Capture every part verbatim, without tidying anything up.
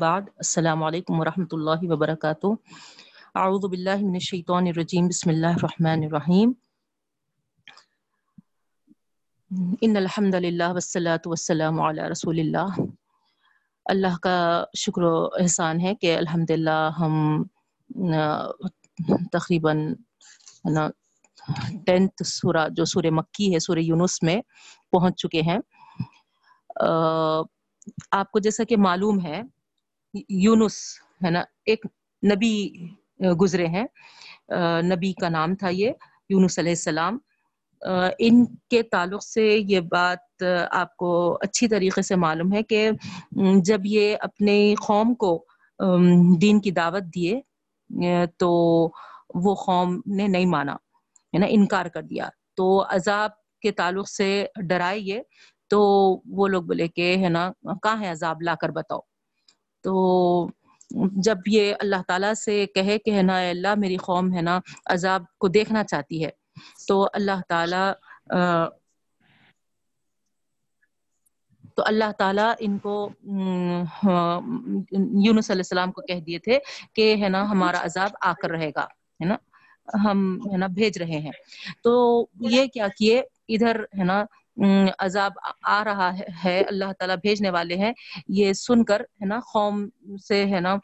بعد السلام علیکم ورحمۃ اللہ وبرکاتہ۔ اعوذ باللہ من الشیطان الرجیم، بسم اللہ الرحمن الرحیم۔ ان الحمد للہ والصلاۃ والسلام علی رسول اللہ۔ اللہ کا شکر و احسان ہے کہ الحمدللہ ہم تقریباً ٹینتھ سورہ جو سورہ مکی ہے، سورہ یونس میں پہنچ چکے ہیں۔ آپ کو جیسا کہ معلوم ہے یونس ہے نا، ایک نبی گزرے ہیں، نبی کا نام تھا یہ یونس علیہ السلام۔ ان کے تعلق سے یہ بات آپ کو اچھی طریقے سے معلوم ہے کہ جب یہ اپنے قوم کو دین کی دعوت دیے تو وہ قوم نے نہیں مانا، ہے نا، انکار کر دیا۔ تو عذاب کے تعلق سے ڈرائے یہ، تو وہ لوگ بولے کہ ہے نا کہاں ہے عذاب، لا کر بتاؤ۔ تو جب یہ اللہ تعالیٰ سے کہے کہ ہے نا اے اللہ میری قوم ہے نا عذاب کو دیکھنا چاہتی ہے، تو اللہ تعالیٰ تو اللہ تعالیٰ ان کو یونس علیہ السلام کو کہہ دیے تھے کہ ہے نا ہمارا عذاب آ کر رہے گا، ہے نا، ہم ہے نا بھیج رہے ہیں۔ تو یہ کیا کیے، ادھر ہے نا عذاب آ رہا ہے، اللہ تعالیٰ بھیجنے والے ہیں، یہ سن کر ہے نا قوم سے ہے نا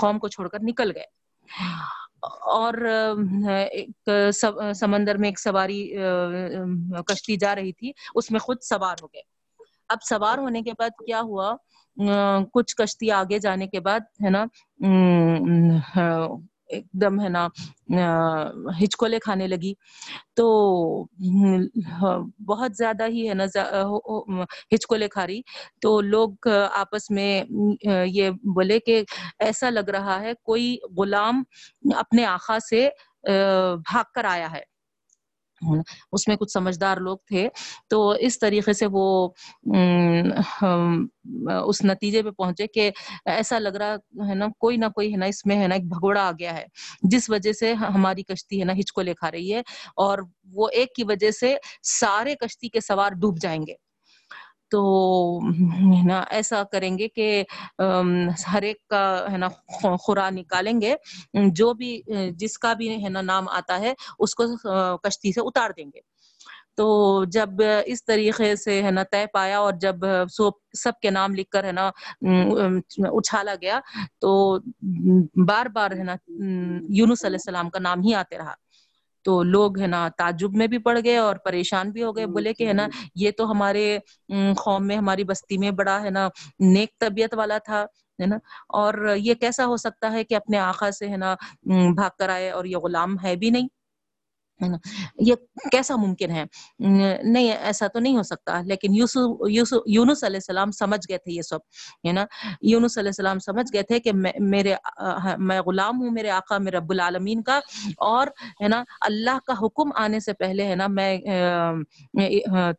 قوم کو چھوڑ کر نکل گئے۔ اور ایک سمندر میں ایک سواری کشتی جا رہی تھی، اس میں خود سوار ہو گئے۔ اب سوار ہونے کے بعد کیا ہوا، کچھ کشتی آگے جانے کے بعد ہے نا ایک دم ہے نا ہچکولے کھانے لگی، تو بہت زیادہ ہی ہے نا ہچکولے کھا رہی۔ تو لوگ آپس میں یہ بولے کہ ایسا لگ رہا ہے کوئی غلام اپنے آقا سے بھاگ کر آیا ہے۔ اس میں کچھ سمجھدار لوگ تھے، تو اس طریقے سے وہ اس نتیجے پہ پہنچے کہ ایسا لگ رہا ہے نا کوئی نہ کوئی ہے نا اس میں ہے نا ایک بھگوڑا آ گیا ہے، جس وجہ سے ہماری کشتی ہے نا ہچکولے کھا رہی ہے، اور وہ ایک کی وجہ سے سارے کشتی کے سوار ڈوب جائیں گے۔ تو ہے نا ایسا کریں گے کہ ہر ایک کا ہے نا خورا نکالیں گے، جو بھی جس کا بھی ہے نا نام آتا ہے اس کو کشتی سے اتار دیں گے۔ تو جب اس طریقے سے ہے نا طے پایا، اور جب سب کے نام لکھ کر ہے نا اچھالا گیا، تو بار بار ہے نا یونس علیہ السلام کا نام ہی آتے رہا۔ تو لوگ ہے نا تعجب میں بھی پڑ گئے اور پریشان بھی ہو گئے، بولے کہ ہے نا یہ تو ہمارے قوم میں، ہماری بستی میں بڑا ہے نا نیک طبیعت والا تھا، ہے نا، اور یہ کیسا ہو سکتا ہے کہ اپنے آقا سے ہے نا بھاگ کر آئے، اور یہ غلام ہے بھی نہیں، ہے نا، یہ کیسا ممکن ہے، نہیں ایسا تو نہیں ہو سکتا۔ لیکن یوسف یوسف یونس علیہ السلام سمجھ گئے تھے یہ سب، ہے نا، یونس علیہ السلام سمجھ گئے تھے کہ میرے میں غلام ہوں میرے آقا میرے رب العالمین کا، اور ہے نا اللہ کا حکم آنے سے پہلے ہے نا میں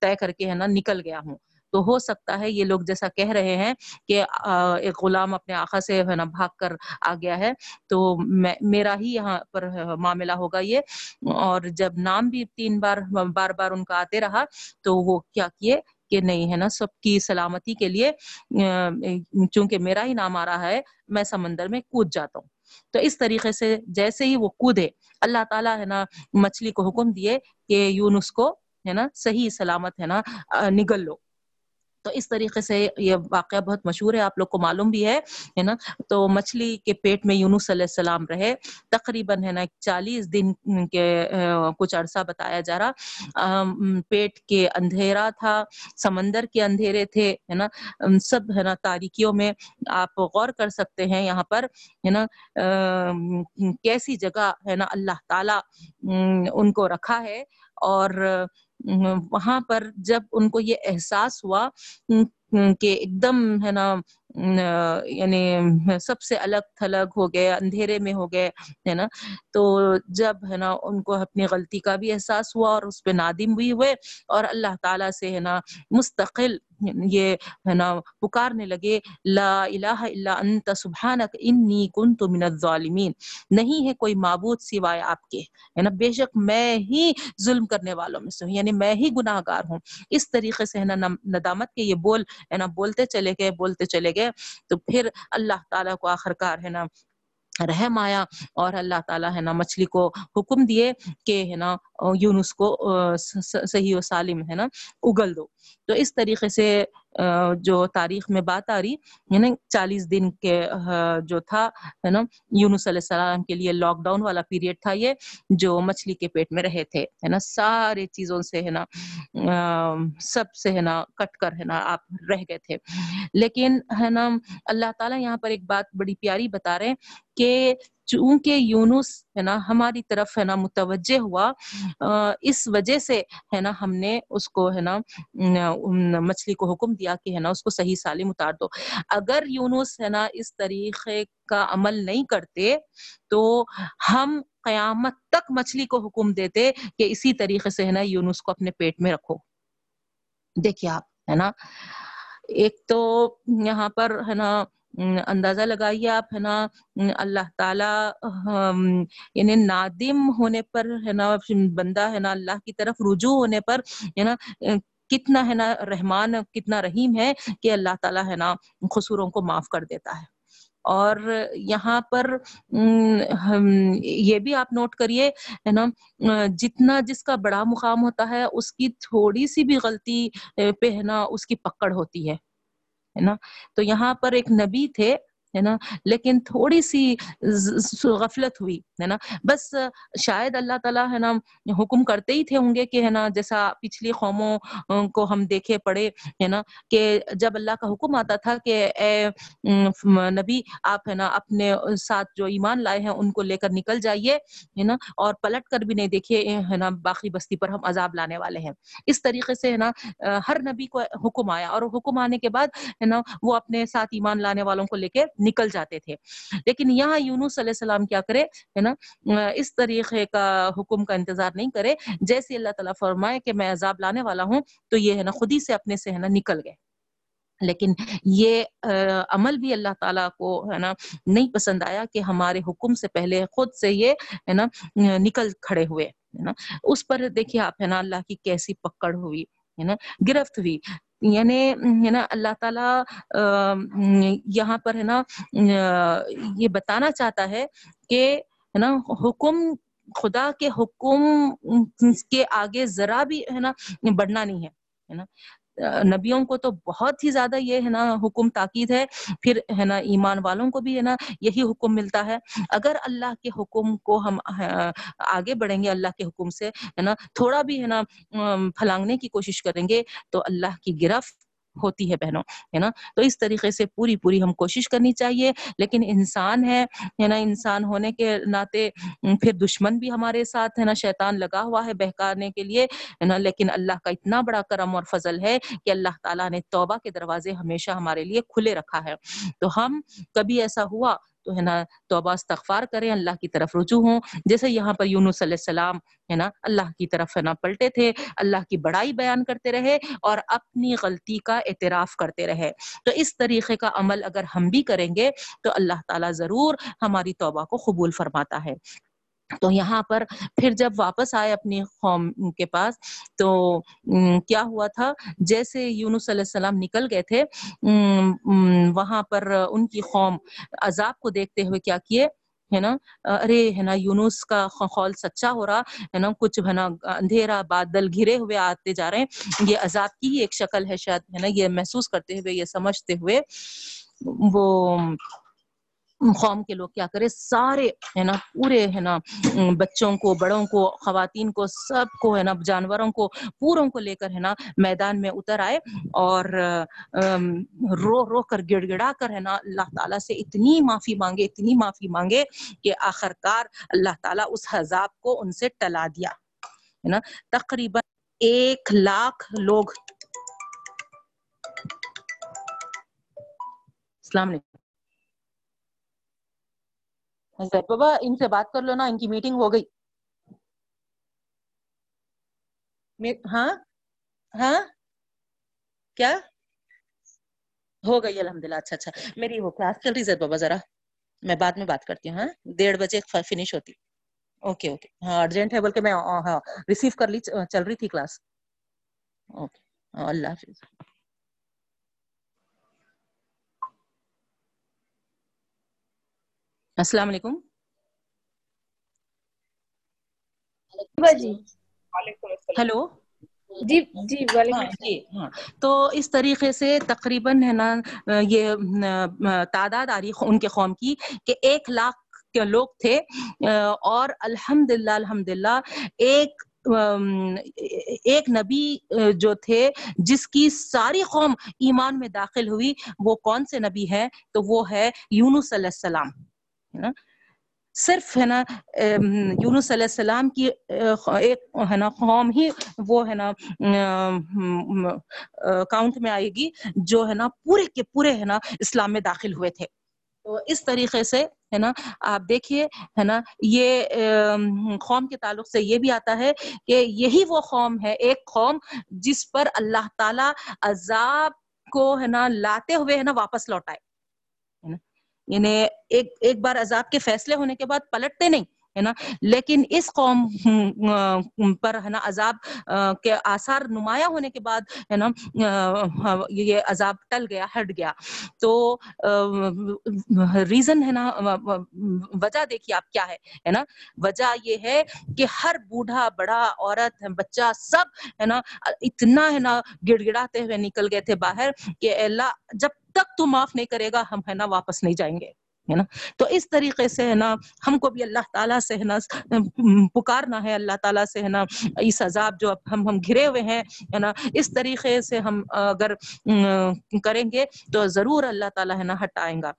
طے کر کے ہے نا نکل گیا ہوں۔ تو ہو سکتا ہے یہ لوگ جیسا کہہ رہے ہیں کہ ایک غلام اپنے آقا سے ہے نا بھاگ کر آ گیا ہے، تو میرا ہی یہاں پر معاملہ ہوگا یہ۔ اور جب نام بھی تین بار بار بار ان کا آتے رہا، تو وہ کیا کیے کہ نہیں ہے نا سب کی سلامتی کے لیے چونکہ میرا ہی نام آ رہا ہے، میں سمندر میں کود جاتا ہوں۔ تو اس طریقے سے جیسے ہی وہ کودے، اللہ تعالیٰ ہے نا مچھلی کو حکم دیے کہ یونس کو ہے نا صحیح سلامت ہے نا نگل لو۔ تو اس طریقے سے یہ واقعہ بہت مشہور ہے، آپ لوگ کو معلوم بھی ہے نا۔ تو مچھلی کے پیٹ میں یونس علیہ السلام رہے تقریباً ہے نا چالیس دن کے کچھ عرصہ بتایا جا رہا۔ پیٹ کے اندھیرا تھا، سمندر کے اندھیرے تھے، ہے نا، سب ہے نا تاریکیوں میں۔ آپ غور کر سکتے ہیں یہاں پر ہے نا کیسی جگہ ہے نا اللہ تعالیٰ ان کو رکھا ہے، اور وہاں پر جب ان کو یہ احساس ہوا کہ ایک دم ہے نا یعنی سب سے الگ تھلگ ہو گئے، اندھیرے میں ہو گئے، ہے نا، تو جب ہے نا ان کو اپنی غلطی کا بھی احساس ہوا اور اس پہ نادم بھی ہوئے، اور اللہ تعالیٰ سے ہے نا مستقل یہ ہے نا پکارنے لگے، لا الہ الا انت سبحانک انی کنت من الظالمین، نہیں ہے کوئی معبود سوائے آپ کے، ہے نا، بے شک میں ہی ظلم کرنے والوں میں سے، یعنی یعنی میں ہی گناہ گار ہوں. اس طریقے سے ہے نا ندامت کے یہ بول ہے نا بولتے چلے گئے بولتے چلے گئے. تو پھر اللہ تعالیٰ کو آخرکار ہے نا رحم آیا اور اللہ تعالیٰ ہے نا مچھلی کو حکم دیے کہ ہے نا یونس کو صحیح و سالم ہے نا اگل دو. تو اس طریقے سے جو تاریخ میں بات آ رہی یعنی چالیس دن کے جو تھا ہے نا یونس علیہ السلام کے لیے لاک ڈاؤن والا پیریڈ تھا یہ, جو مچھلی کے پیٹ میں رہے تھے ہے نا سارے چیزوں سے ہے نا سب سے ہے نا کٹ کر ہے نا آپ رہ گئے تھے. لیکن ہے نا اللہ تعالیٰ یہاں پر ایک بات بڑی پیاری بتا رہے ہیں کہ چونکہ یونس ہے نا ہماری طرف ہے نا متوجہ ہوا, اس وجہ سے ہے نا ہم نے اس کو ہے نا مچھلی کو حکم دیا کہ ہے نا اس کو صحیح سالم اتار دو. اگر یونس ہے نا اس طریقے کا عمل نہیں کرتے تو ہم قیامت تک مچھلی کو حکم دیتے کہ اسی طریقے سے ہے نا یونس کو اپنے پیٹ میں رکھو. دیکھیے آپ ہے نا, ایک تو یہاں پر ہے نا اندازہ لگائیے آپ ہے نا اللہ تعالیٰ یعنی نادم ہونے پر ہے نا بندہ ہے نا اللہ کی طرف رجوع ہونے پر ہے نا کتنا ہے نا رحمان کتنا رحیم ہے کہ اللہ تعالیٰ ہے نا قصوروں کو معاف کر دیتا ہے. اور یہاں پر یہ بھی آپ نوٹ کریے ہے نا جتنا جس کا بڑا مقام ہوتا ہے اس کی تھوڑی سی بھی غلطی پہ ہے نا اس کی پکڑ ہوتی ہے ہے نا. تو یہاں پر ایک نبی تھے ہے نا, لیکن تھوڑی سی غفلت ہوئی ہے نا, بس شاید اللہ تعالیٰ ہے نا حکم کرتے ہی تھے ہوں گے کہ ہے نا جیسا پچھلی قوموں کو ہم دیکھے پڑے ہے نا کہ جب اللہ کا حکم آتا تھا کہ اے نبی آپ ہے نا اپنے ساتھ جو ایمان لائے ہیں ان کو لے کر نکل جائیے ہے نا, اور پلٹ کر بھی نہیں دیکھیے ہے نا باقی بستی پر ہم عذاب لانے والے ہیں. اس طریقے سے ہے نا ہر نبی کو حکم آیا اور حکم آنے کے بعد ہے نا وہ اپنے ساتھ ایمان لانے والوں کو لے کے نکل جاتے تھے. لیکن یہاں یونس علیہ السلام کیا کرے ہے نا اس طریقے کا حکم کا انتظار نہیں کرے, جیسے اللہ تعالیٰ فرمائے کہ میں عذاب لانے والا ہوں تو یہ ہے نا خود ہی سے اپنے سے ہے نا نکل گئے. لیکن یہ عمل بھی اللہ تعالیٰ کو ہے نا نہیں پسند آیا کہ ہمارے حکم سے پہلے خود سے یہ ہے نا نکل کھڑے ہوئے ہے نا. اس پر دیکھیے آپ ہے نا اللہ کی کیسی پکڑ ہوئی ہے نا, گرفت ہوئی. یعنی ہے نا اللہ تعالی یہاں پر ہے نا یہ بتانا چاہتا ہے کہ ہے نا حکم خدا کے حکم کے آگے ذرا بھی ہے نا بڑھنا نہیں ہے نا. نبیوں کو تو بہت ہی زیادہ یہ ہے نا حکم تاکید ہے, پھر ہے نا ایمان والوں کو بھی ہے نا یہی حکم ملتا ہے. اگر اللہ کے حکم کو ہم آگے بڑھیں گے اللہ کے حکم سے ہے نا تھوڑا بھی ہے نا پھلانگنے کی کوشش کریں گے تو اللہ کی گرفت ہوتی ہے بہنوں ہے نا. تو اس طریقے سے پوری پوری ہم کوشش کرنی چاہیے. لیکن انسان ہے ہے نا, انسان ہونے کے ناطے پھر دشمن بھی ہمارے ساتھ ہے نا شیطان لگا ہوا ہے بہکانے کے لیے ہے نا. لیکن اللہ کا اتنا بڑا کرم اور فضل ہے کہ اللہ تعالیٰ نے توبہ کے دروازے ہمیشہ ہمارے لیے کھلے رکھا ہے. تو ہم کبھی ایسا ہوا تو ہے نا توبہ استغفار کریں, اللہ کی طرف رجوع ہوں, جیسے یہاں پر یونس علیہ السلام ہے نا اللہ کی طرف ہے نا پلٹے تھے, اللہ کی بڑائی بیان کرتے رہے اور اپنی غلطی کا اعتراف کرتے رہے. تو اس طریقے کا عمل اگر ہم بھی کریں گے تو اللہ تعالیٰ ضرور ہماری توبہ کو قبول فرماتا ہے. تو یہاں پر پھر جب واپس آئے اپنی قوم کے پاس تو کیا ہوا تھا, جیسے یونس علیہ السلام نکل گئے تھے وہاں پر ان کی قوم عذاب کو دیکھتے ہوئے کیا کیے ہے نا, ارے ہے نا یونس کا قول سچا ہو رہا ہے نا, کچھ ہے نا اندھیرا بادل گھرے ہوئے آتے جا رہے ہیں, یہ عذاب کی ہی ایک شکل ہے شاید ہے نا, یہ محسوس کرتے ہوئے یہ سمجھتے ہوئے وہ قوم کے لوگ کیا کرے, سارے ہے نا پورے ہے نا بچوں کو بڑوں کو خواتین کو سب کو ہے نا جانوروں کو پوروں کو لے کر ہے نا میدان میں اتر آئے اور رو رو کر گڑ گڑا کر ہے نا اللہ تعالیٰ سے اتنی معافی مانگے اتنی معافی مانگے کہ آخرکار اللہ تعالیٰ اس عذاب کو ان سے ٹلا دیا ہے نا. تقریباً ایک لاکھ لوگ. السلام علیکم بابا, ان سے بات کر لو نا, ان کی میٹنگ ہو گئی. ہاں ہاں کیا ہو گئی الحمدللہ. اچھا اچھا میری وہ کلاس چل رہی زید بابا, ذرا میں بعد میں بات کرتی ہوں. ہاں ڈیڑھ بجے فنش ہوتی. اوکے اوکے ہاں ارجنٹ ہے بول کے میں ہاں ریسیو کر لی, چل رہی تھی کلاس. اوکے، اللہ حافظ. السلام علیکم. جی ہیلو. جی جی جی ہاں. تو اس طریقے سے تقریباً ہے نا یہ تعداد آ رہی ان کے قوم کی کہ ایک لاکھ کے لوگ تھے، اور الحمدللہ الحمدللہ ایک ایک نبی جو تھے جس کی ساری قوم ایمان میں داخل ہوئی، وہ کون سے نبی ہیں؟ تو وہ ہے یونس علیہ السلام، ہے نا. صرف ہے نا یونس علیہ السلام کی ایک ہے نا قوم ہی وہ ہے نا کاؤنٹ میں آئے گی جو ہے نا پورے کے پورے ہے نا اسلام میں داخل ہوئے تھے. تو اس طریقے سے ہے نا آپ دیکھیے ہے نا یہ قوم کے تعلق سے یہ بھی آتا ہے کہ یہی وہ قوم ہے، ایک قوم جس پر اللہ تعالیٰ عذاب کو ہے نا لاتے ہوئے ہے نا واپس لوٹائے، ہے نا. یعنی ایک ایک بار عذاب کے فیصلے ہونے کے بعد پلٹتے نہیں، ہے نا، لیکن اس قوم پر ہے نا عذاب کے آثار نمایاں ہونے کے بعد ہے نا یہ عذاب ٹل گیا، ہٹ گیا. تو ریزن ہے نا، وجہ دیکھیے آپ کیا ہے، ہے نا. وجہ یہ ہے کہ ہر بوڑھا بڑا عورت بچہ سب ہے نا اتنا ہے نا گڑ گڑاتے ہوئے نکل گئے تھے باہر کہ اللہ جب تک تو معاف نہیں کرے گا ہم ہے نا واپس نہیں جائیں گے، ہے نا. تو اس طریقے سے ہے نا ہم کو بھی اللہ تعالیٰ سے ہے نا پکارنا ہے، اللہ تعالیٰ سے ہے نا اس عذاب جو اب ہم ہم گھرے ہوئے ہیں، ہے نا، اس طریقے سے ہم اگر کریں گے تو ضرور اللہ تعالیٰ ہے نا ہٹائیں گا.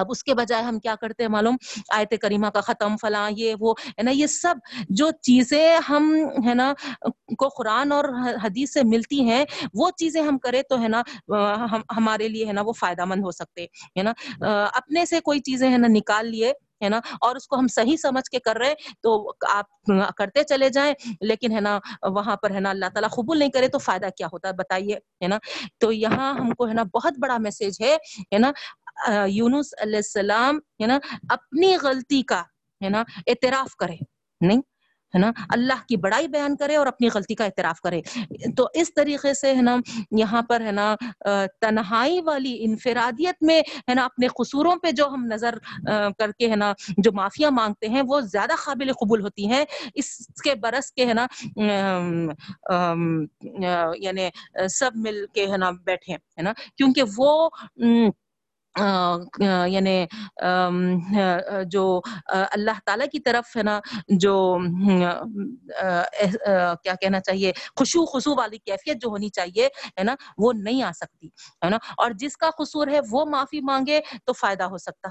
اب اس کے بجائے ہم کیا کرتے ہیں معلوم؟ آیت کریمہ کا ختم فلاں یہ وہ، ہے نا، یہ سب جو چیزیں ہم ہے نا کو قرآن اور حدیث سے ملتی ہیں وہ چیزیں ہم کریں تو ہے نا ہمارے لیے ہے نا وہ فائدہ مند ہو سکتے، ہے نا. اپنے سے کوئی چیزیں ہے نا نکال لیے، ہے نا، اور اس کو ہم صحیح سمجھ کے کر رہے تو آپ کرتے چلے جائیں، لیکن ہے نا وہاں پر ہے نا اللہ تعالیٰ قبول نہیں کرے تو فائدہ کیا ہوتا ہے بتائیے، ہے نا. تو یہاں ہم کو ہے نا بہت بڑا میسج ہے، ہے نا، یونس علیہ السلام ہے نا اپنی غلطی کا ہے نا اعتراف کرے، نہیں ہے نا، اللہ کی بڑائی بیان کرے اور اپنی غلطی کا اعتراف کرے. تو اس طریقے سے ہے نا یہاں پر ہے نا تنہائی والی انفرادیت میں ہے نا اپنے قصوروں پہ جو ہم نظر کر کے ہے نا جو معافیاں مانگتے ہیں وہ زیادہ قابل قبول ہوتی ہیں، اس کے برعکس کے ہے نا یعنی سب مل کے ہے نا بیٹھے، ہے نا، کیونکہ وہ یعنی جو اللہ تعالیٰ کی طرف ہے نا جو کیا کہنا چاہیے خشوع خضوع والی کیفیت جو ہونی چاہیے، ہے نا، وہ نہیں آ سکتی، ہے نا. اور جس کا قصور ہے وہ معافی مانگے تو فائدہ ہو سکتا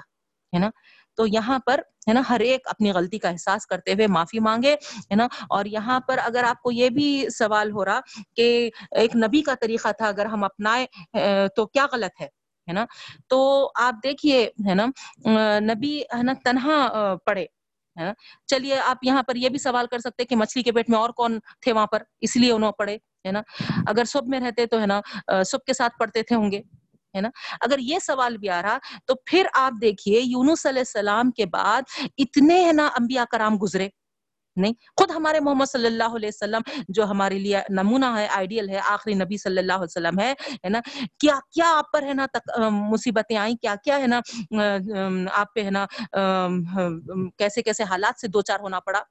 ہے نا. تو یہاں پر ہے نا ہر ایک اپنی غلطی کا احساس کرتے ہوئے معافی مانگے، ہے نا. اور یہاں پر اگر آپ کو یہ بھی سوال ہو رہا کہ ایک نبی کا طریقہ تھا اگر ہم اپنائیں تو کیا غلط ہے، ہے نا، تو آپ دیکھیے ہے نا نبی ہے نا تنہا پڑے، ہے نا. چلیے آپ یہاں پر یہ بھی سوال کر سکتے کہ مچھلی کے پیٹ میں اور کون تھے وہاں پر اس لیے انہوں پڑے، ہے نا. اگر سب میں رہتے تو ہے نا سب کے ساتھ پڑھتے تھے ہوں گے، ہے نا. اگر یہ سوال بھی آ رہا تو پھر آپ دیکھیے یونس علیہ السلام کے بعد اتنے ہے نا انبیاء کرام گزرے، نہیں خود ہمارے محمد صلی اللہ علیہ وسلم جو ہمارے لیے نمونہ ہے، آئیڈیل ہے، آخری نبی صلی اللہ علیہ وسلم ہے، ہے نا. کیا کیا آپ پر ہے نا مصیبتیں آئیں، کیا کیا ہے نا آپ پہ ہے نا کیسے کیسے حالات سے دو چار ہونا پڑا،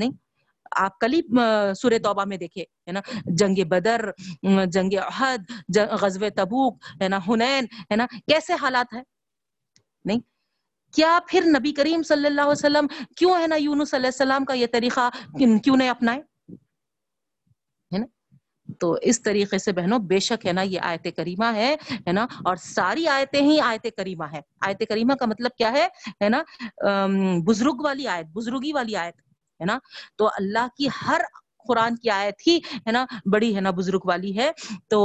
نہیں. آپ کل ہی سورہ توبہ میں دیکھیں، ہے نا، جنگ بدر، جنگ احد، غزوہ تبوک، ہے نا، حنین، ہے نا، کیسے حالات ہیں، نہیں. کیا پھر نبی کریم صلی اللہ علیہ وسلم کیوں ہے نا یونس علیہ السلام کا یہ طریقہ کیوں نہیں اپنائے، ہے نا. تو اس طریقے سے بہنوں بے شک ہے نا یہ آیت کریمہ ہے، ہے نا، اور ساری آیتیں ہی آیت کریمہ ہے. آیت کریمہ کا مطلب کیا ہے، ہے نا، بزرگ والی آیت، بزرگی والی آیت، ہے نا. تو اللہ کی ہر قرآن کی آیت ہی ہے نا بڑی ہے نا بزرگ والی ہے. تو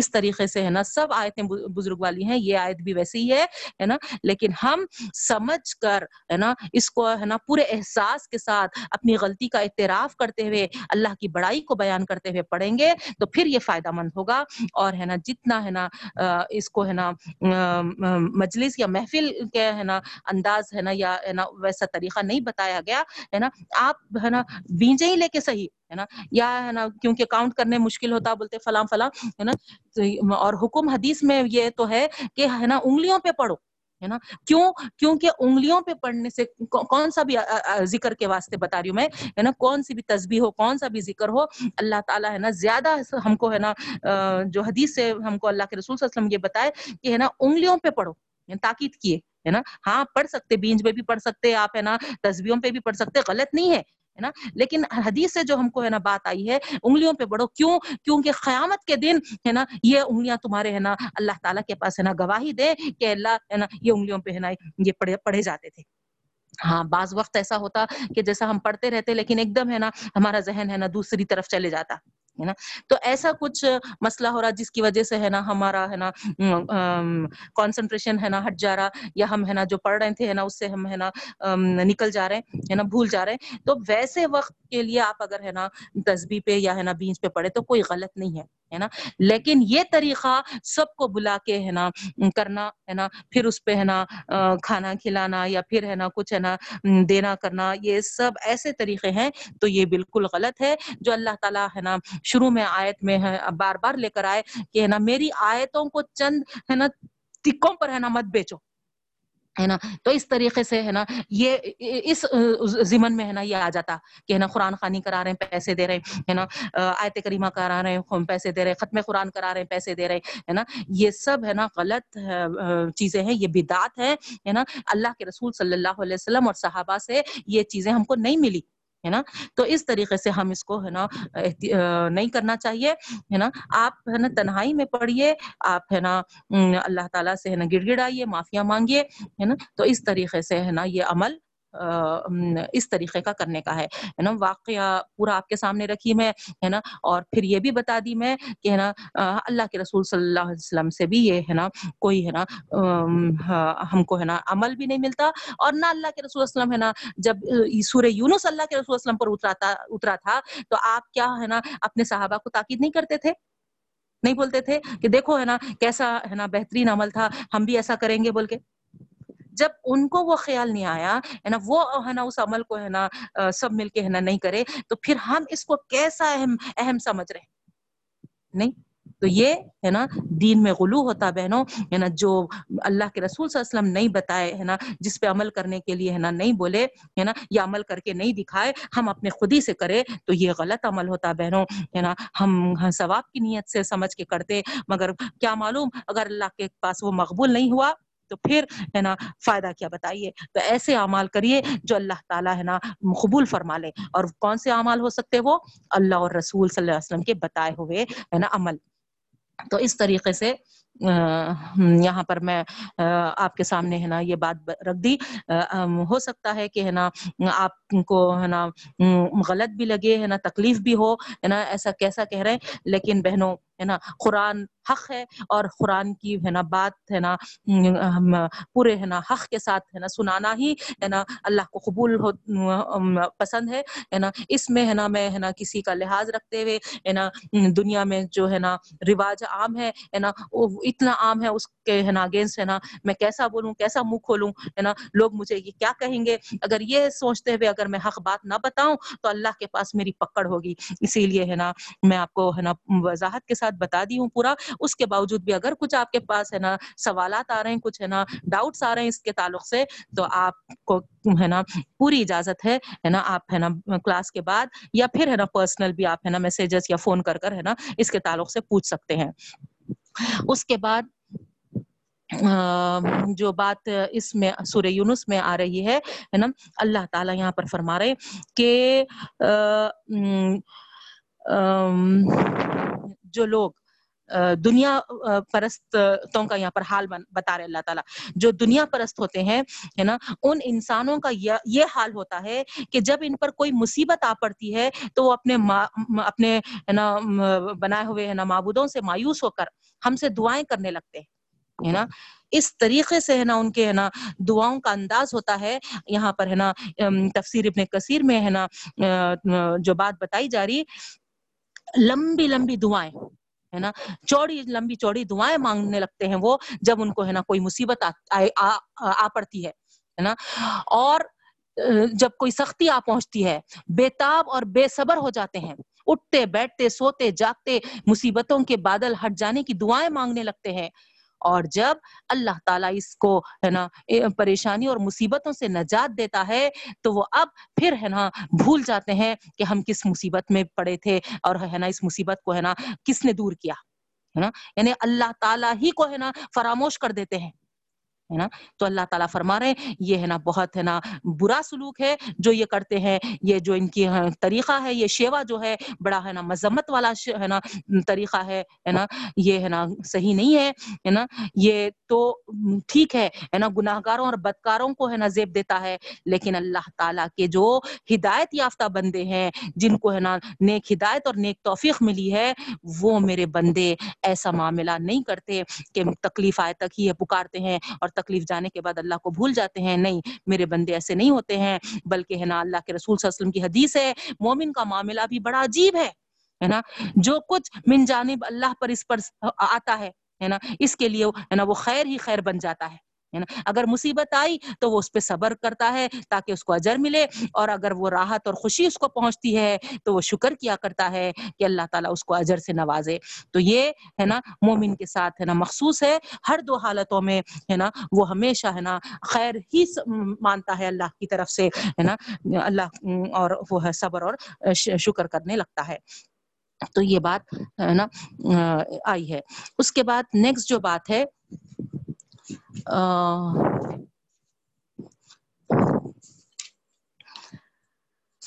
اس طریقے سے ہے نا سب آیتیں بزرگ والی ہیں، یہ آیت بھی ویسی ہی ہے، ہے نا. لیکن ہم سمجھ کر ہے نا اس کو ہے نا پورے احساس کے ساتھ اپنی غلطی کا اعتراف کرتے ہوئے اللہ کی بڑائی کو بیان کرتے ہوئے پڑھیں گے تو پھر یہ فائدہ مند ہوگا. اور ہے نا جتنا ہے نا اس کو ہے نا مجلس یا محفل کے ہے نا انداز ہے نا یا ہے نا ویسا طریقہ نہیں بتایا گیا، ہے نا، آپ ہے نا بینجیں ہی لے کے صحیح ہے نا, یا ہے نا کیونکہ کاؤنٹ کرنے مشکل ہوتا, بولتے فلاں فلاں ہے نا. اور حکم حدیث میں یہ تو ہے کہ ہے نا انگلیوں پہ پڑھو, ہے نا, کیوں, کیونکہ انگلیوں پہ پڑھنے سے کون سا بھی ذکر کے واسطے بتا رہی ہوں میں ہے نا, کون سی بھی تسبیح ہو, کون سا بھی ذکر ہو, اللہ تعالیٰ ہے نا زیادہ ہم کو ہے نا جو حدیث سے ہم کو اللہ کے رسول صلی اللہ علیہ وسلم یہ بتائے کہ ہے نا انگلیوں پہ پڑھو, تاکید کیے ہے نا. ہاں پڑھ سکتے, بینج پہ بھی پڑھ سکتے آپ ہے نا, تسبیحوں پہ بھی پڑھ سکتے, غلط نہیں ہے ہے نا, لیکن حدیث سے جو ہم کو ہے نا بات آئی ہے انگلیوں پہ پڑھو, کیوں, کیونکہ قیامت کے دن ہے نا یہ انگلیاں تمہارے ہے نا اللہ تعالیٰ کے پاس ہے نا گواہی دے کہ اللہ ہے نا یہ انگلیوں پہ ہے نا یہ پڑھے پڑھے جاتے تھے. ہاں بعض وقت ایسا ہوتا کہ جیسا ہم پڑھتے رہتے لیکن ایک دم ہے نا ہمارا ذہن ہے نا دوسری طرف چلے جاتا ہے نا, تو ایسا کچھ مسئلہ ہو رہا جس کی وجہ سے ہے نا ہمارا ہے نا کانسنٹریشن ہے نا ہٹ جا رہا, یا ہم ہے نا جو پڑھ رہے تھے ہے نا اس سے ہم ہے نا نکل جا رہے ہیں ہے نا, بھول جا رہے ہیں. تو ویسے وقت کے لیے آپ اگر ہے نا تسبیح پہ یا ہے نا بینج پہ پڑھے تو کوئی غلط نہیں ہے, ہے نا, لیکن یہ طریقہ سب کو بلا کے ہے نا کرنا ہے نا, پھر اس پہ ہے نا کھانا کھلانا یا پھر ہے نا کچھ ہے نا دینا کرنا, یہ سب ایسے طریقے ہیں تو یہ بالکل غلط ہے. جو اللہ تعالیٰ ہے نا شروع میں آیت میں بار بار لے کر آئے کہ ہے نا میری آیتوں کو چند ہے نا ٹکوں پر ہے نا مت بیچو, ہے نا, تو اس طریقے سے ہے نا یہ اس ضمن میں ہے نا یہ آ جاتا کہ ہے نا قرآن خوانی کرا رہے ہیں پیسے دے رہے ہیں, ہے نا آیت کریمہ کرا رہے ہیں پیسے دے رہے ہیں, ختم قرآن کرا رہے ہیں پیسے دے رہے ہیں, ہے نا, یہ سب ہے نا غلط چیزیں ہیں, یہ بدعت ہے, ہے نا. اللہ کے رسول صلی اللہ علیہ وسلم اور صحابہ سے یہ چیزیں ہم کو نہیں ملی, ہے نا, تو اس طریقے سے ہم اس کو ہے نا نہیں کرنا چاہیے, ہے نا. آپ ہے نا تنہائی میں پڑھیے, آپ ہے نا اللہ تعالیٰ سے ہے نا گڑ گڑائیے, معافیاں مانگیے, ہے نا. تو اس طریقے سے ہے نا یہ عمل اس طریقے کا کرنے کا ہے نا. واقعہ پورا آپ کے سامنے رکھی میں, ہے نا, اور پھر یہ بھی بتا دی میں کہ ہے نا اللہ کے رسول صلی اللہ علیہ وسلم سے بھی یہ ہے نا کوئی ہے نا ہم کو ہے نا عمل بھی نہیں ملتا, اور نہ اللہ کے رسول صلی اللہ علیہ وسلم ہے نا جب سورہ یونس اللہ کے رسول صلی اللہ علیہ وسلم پر اترا تھا اترا تھا تو آپ کیا ہے نا اپنے صحابہ کو تاکید نہیں کرتے تھے, نہیں بولتے تھے کہ دیکھو ہے نا کیسا ہے نا بہترین عمل تھا, ہم بھی ایسا کریں گے بول کے. جب ان کو وہ خیال نہیں آیا ہے نا, وہ ہے نا اس عمل کو ہے نا سب مل کے ہے نا نہیں کرے, تو پھر ہم اس کو کیسا اہم اہم سمجھ رہے نہیں. تو یہ ہے نا دین میں غلو ہوتا بہنوں, ہے نا, جو اللہ کے رسول صلی اللہ علیہ وسلم نہیں بتائے, ہے نا, جس پہ عمل کرنے کے لیے ہے نا نہیں بولے, ہے نا, یا عمل کر کے نہیں دکھائے, ہم اپنے خود ہی سے کرے تو یہ غلط عمل ہوتا بہنوں, ہے نا. ہم ثواب کی نیت سے سمجھ کے کرتے, مگر کیا معلوم اگر اللہ کے پاس وہ مقبول نہیں ہوا تو پھر ہے نا فائدہ کیا بتائیے. تو ایسے اعمال کریے جو اللہ تعالیٰ ہے نا قبول فرما لے. اور کون سے اعمال ہو سکتے؟ وہ اللہ اور رسول صلی اللہ علیہ وسلم کے بتائے ہوئے ہے نا عمل. تو اس طریقے سے یہاں پر میں آپ کے سامنے ہے نا یہ بات رکھ دی. ہو سکتا ہے کہ ہے نا آپ کو ہے نا غلط بھی لگے, ہے نا تکلیف بھی ہو, ہے نا ایسا کیسا کہہ رہے ہیں, لیکن بہنوں ہے نا قرآن حق ہے اور قرآن کی ہے نا بات ہے نا پورے ہے نا حق کے ساتھ ہے نا سنانا ہی ہے نا اللہ کو قبول ہو پسند ہے, ہے نا. اس میں ہے نا میں ہے نا کسی کا لحاظ رکھتے ہوئے, ہے نا دنیا میں جو ہے نا رواج عام ہے, ہے نا اتنا عام ہے, اس کے ہے نا اگینسٹ ہے نا میں کیسا بولوں, کیسا منہ کھولوں, ہے نا لوگ مجھے یہ کیا کہیں گے. اگر یہ سوچتے ہوئے اگر میں حق بات نہ بتاؤں تو اللہ کے پاس میری پکڑ ہوگی. اسی لیے ہے نا میں آپ کو ہے نا وضاحت کے ساتھ بتا دی ہوں پورا. اس کے باوجود بھی اگر کچھ آپ کے پاس ہے نا سوالات آ رہے ہیں, کچھ ہے نا ڈاؤٹس آ رہے ہیں اس کے تعلق سے, تو آپ کو ہے نا پوری اجازت ہے, ہے نا آپ ہے نا کلاس کے بعد یا پھر ہے نا پرسنل بھی آپ ہے نا میسیجز یا فون کر کر ہے نا اس کے تعلق سے پوچھ سکتے ہیں. اس کے بعد جو بات اس میں سورہ یونس میں آ رہی ہے, ہے نا, اللہ تعالیٰ یہاں پر فرما رہے کہ جو لوگ دنیا پرستوں کا یہاں پر حال بتا رہے اللہ تعالیٰ, جو دنیا پرست ہوتے ہیں, ہے نا, ان انسانوں کا یہ حال ہوتا ہے کہ جب ان پر کوئی مصیبت آ پڑتی ہے تو وہ اپنے اپنے ہے نا بنائے ہوئے ہے نا معبودوں سے مایوس ہو کر ہم سے دعائیں کرنے لگتے ہیں, ہے نا. اس طریقے سے ہے نا ان کے ہے نا دعاؤں کا انداز ہوتا ہے. یہاں پر ہے نا تفسیر ابن کثیر میں ہے نا جو بات بتائی جا رہی, لمبی لمبی دعائیں, ہے نا, چوڑی لمبی چوڑی دعائیں مانگنے لگتے ہیں وہ جب ان کو ہے نا کوئی مصیبت آ پڑتی ہے, ہے نا. اور جب کوئی سختی آ پہنچتی ہے بے تاب اور بے صبر ہو جاتے ہیں, اٹھتے بیٹھتے سوتے جاگتے مصیبتوں کے بادل ہٹ جانے کی دعائیں مانگنے لگتے ہیں. اور جب اللہ تعالیٰ اس کو ہے نا پریشانی اور مصیبتوں سے نجات دیتا ہے تو وہ اب پھر ہے نا بھول جاتے ہیں کہ ہم کس مصیبت میں پڑے تھے اور ہے نا اس مصیبت کو ہے نا کس نے دور کیا ہے نا, یعنی اللہ تعالیٰ ہی کو ہے نا فراموش کر دیتے ہیں ہے نا. تو اللہ تعالیٰ فرما رہے ہیں یہ ہے نا بہت ہے نا برا سلوک ہے جو یہ کرتے ہیں, یہ جو ان کی طریقہ ہے, یہ شیوا جو ہے بڑا ہے نا مذمت والا ہے نا طریقہ ہے ہے نا, یہ ہے نا صحیح نہیں ہے ہے نا. یہ تو ٹھیک ہے ہے نا گناہگاروں اور بدکاروں کو ہے نا زیب دیتا ہے, لیکن اللہ تعالیٰ کے جو ہدایت یافتہ بندے ہیں جن کو ہے نا نیک ہدایت اور نیک توفیق ملی ہے وہ میرے بندے ایسا معاملہ نہیں کرتے کہ تکلیف آئے تک ہی یہ پکارتے ہیں اور تکلیف جانے کے بعد اللہ کو بھول جاتے ہیں. نہیں, میرے بندے ایسے نہیں ہوتے ہیں, بلکہ ہے نا اللہ کے رسول صلی اللہ علیہ وسلم کی حدیث ہے مومن کا معاملہ بھی بڑا عجیب ہے ہے نا, جو کچھ من جانب اللہ پر اس پر آتا ہے ہے نا اس کے لیے ہے نا وہ خیر ہی خیر بن جاتا ہے ہے نا. اگر مصیبت آئی تو وہ اس پہ صبر کرتا ہے تاکہ اس کو اجر ملے, اور اگر وہ راحت اور خوشی اس کو پہنچتی ہے تو وہ شکر کیا کرتا ہے کہ اللہ تعالیٰ اس کو اجر سے نوازے. تو یہ ہے نا مومن کے ساتھ ہے نا مخصوص ہے, ہر دو حالتوں میں ہے نا وہ ہمیشہ ہے نا خیر ہی مانتا ہے اللہ کی طرف سے ہے نا اللہ, اور وہ ہے صبر اور شکر کرنے لگتا ہے. تو یہ بات ہے نا آئی ہے. اس کے بعد نیکسٹ جو بات ہے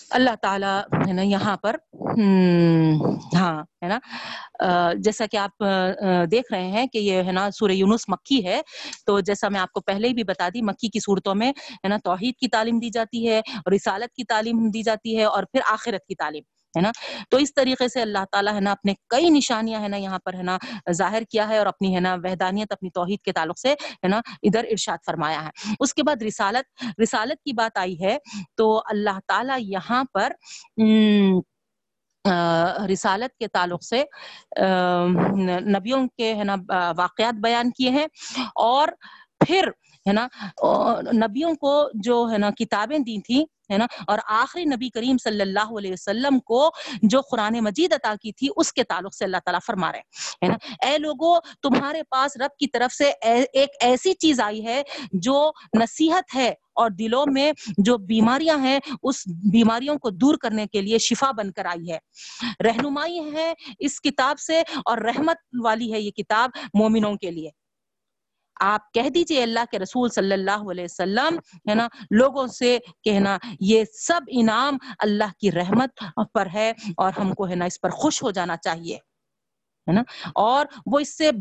اللہ تعالیٰ ہے نا یہاں پر ہاں ہے نا جیسا کہ آپ دیکھ رہے ہیں کہ یہ ہے نا سورہ یونس مکی ہے, تو جیسا میں آپ کو پہلے ہی بھی بتا دی مکی کی صورتوں میں ہے نا توحید کی تعلیم دی جاتی ہے, رسالت کی تعلیم دی جاتی ہے, اور پھر آخرت کی تعلیم ہے نا. تو اس طریقے سے اللہ تعالیٰ ہے نا اپنے کئی نشانیاں ہے نا یہاں پر ہے نا ظاہر کیا ہے اور اپنی ہے نا وحدانیت اپنی توحید کے تعلق سے ہے نا ادھر ارشاد فرمایا ہے. اس کے بعد رسالت رسالت کی بات آئی ہے, تو اللہ تعالیٰ یہاں پر رسالت کے تعلق سے نبیوں کے ہے نا واقعات بیان کیے ہیں, اور پھر ہے نا نبیوں کو جو ہے نا کتابیں دی تھیں ہے نا, اور آخری نبی کریم صلی اللہ علیہ وسلم کو جو قرآن مجید عطا کی تھی اس کے تعلق سے اللہ تعالیٰ فرما رہے ہیں ہے نا اے لوگو تمہارے پاس رب کی طرف سے ایک ایسی چیز آئی ہے جو نصیحت ہے, اور دلوں میں جو بیماریاں ہیں اس بیماریوں کو دور کرنے کے لیے شفا بن کر آئی ہے, رہنمائی ہے اس کتاب سے اور رحمت والی ہے یہ کتاب مومنوں کے لیے. آپ کہہ دیجئے اللہ کے رسول صلی اللہ علیہ وسلم ہے نا لوگوں سے کہنا یہ سب انعام اللہ کی رحمت پر ہے اور ہم کو ہے نا اس پر خوش ہو جانا چاہیے ہے نا, اور وہ اس سے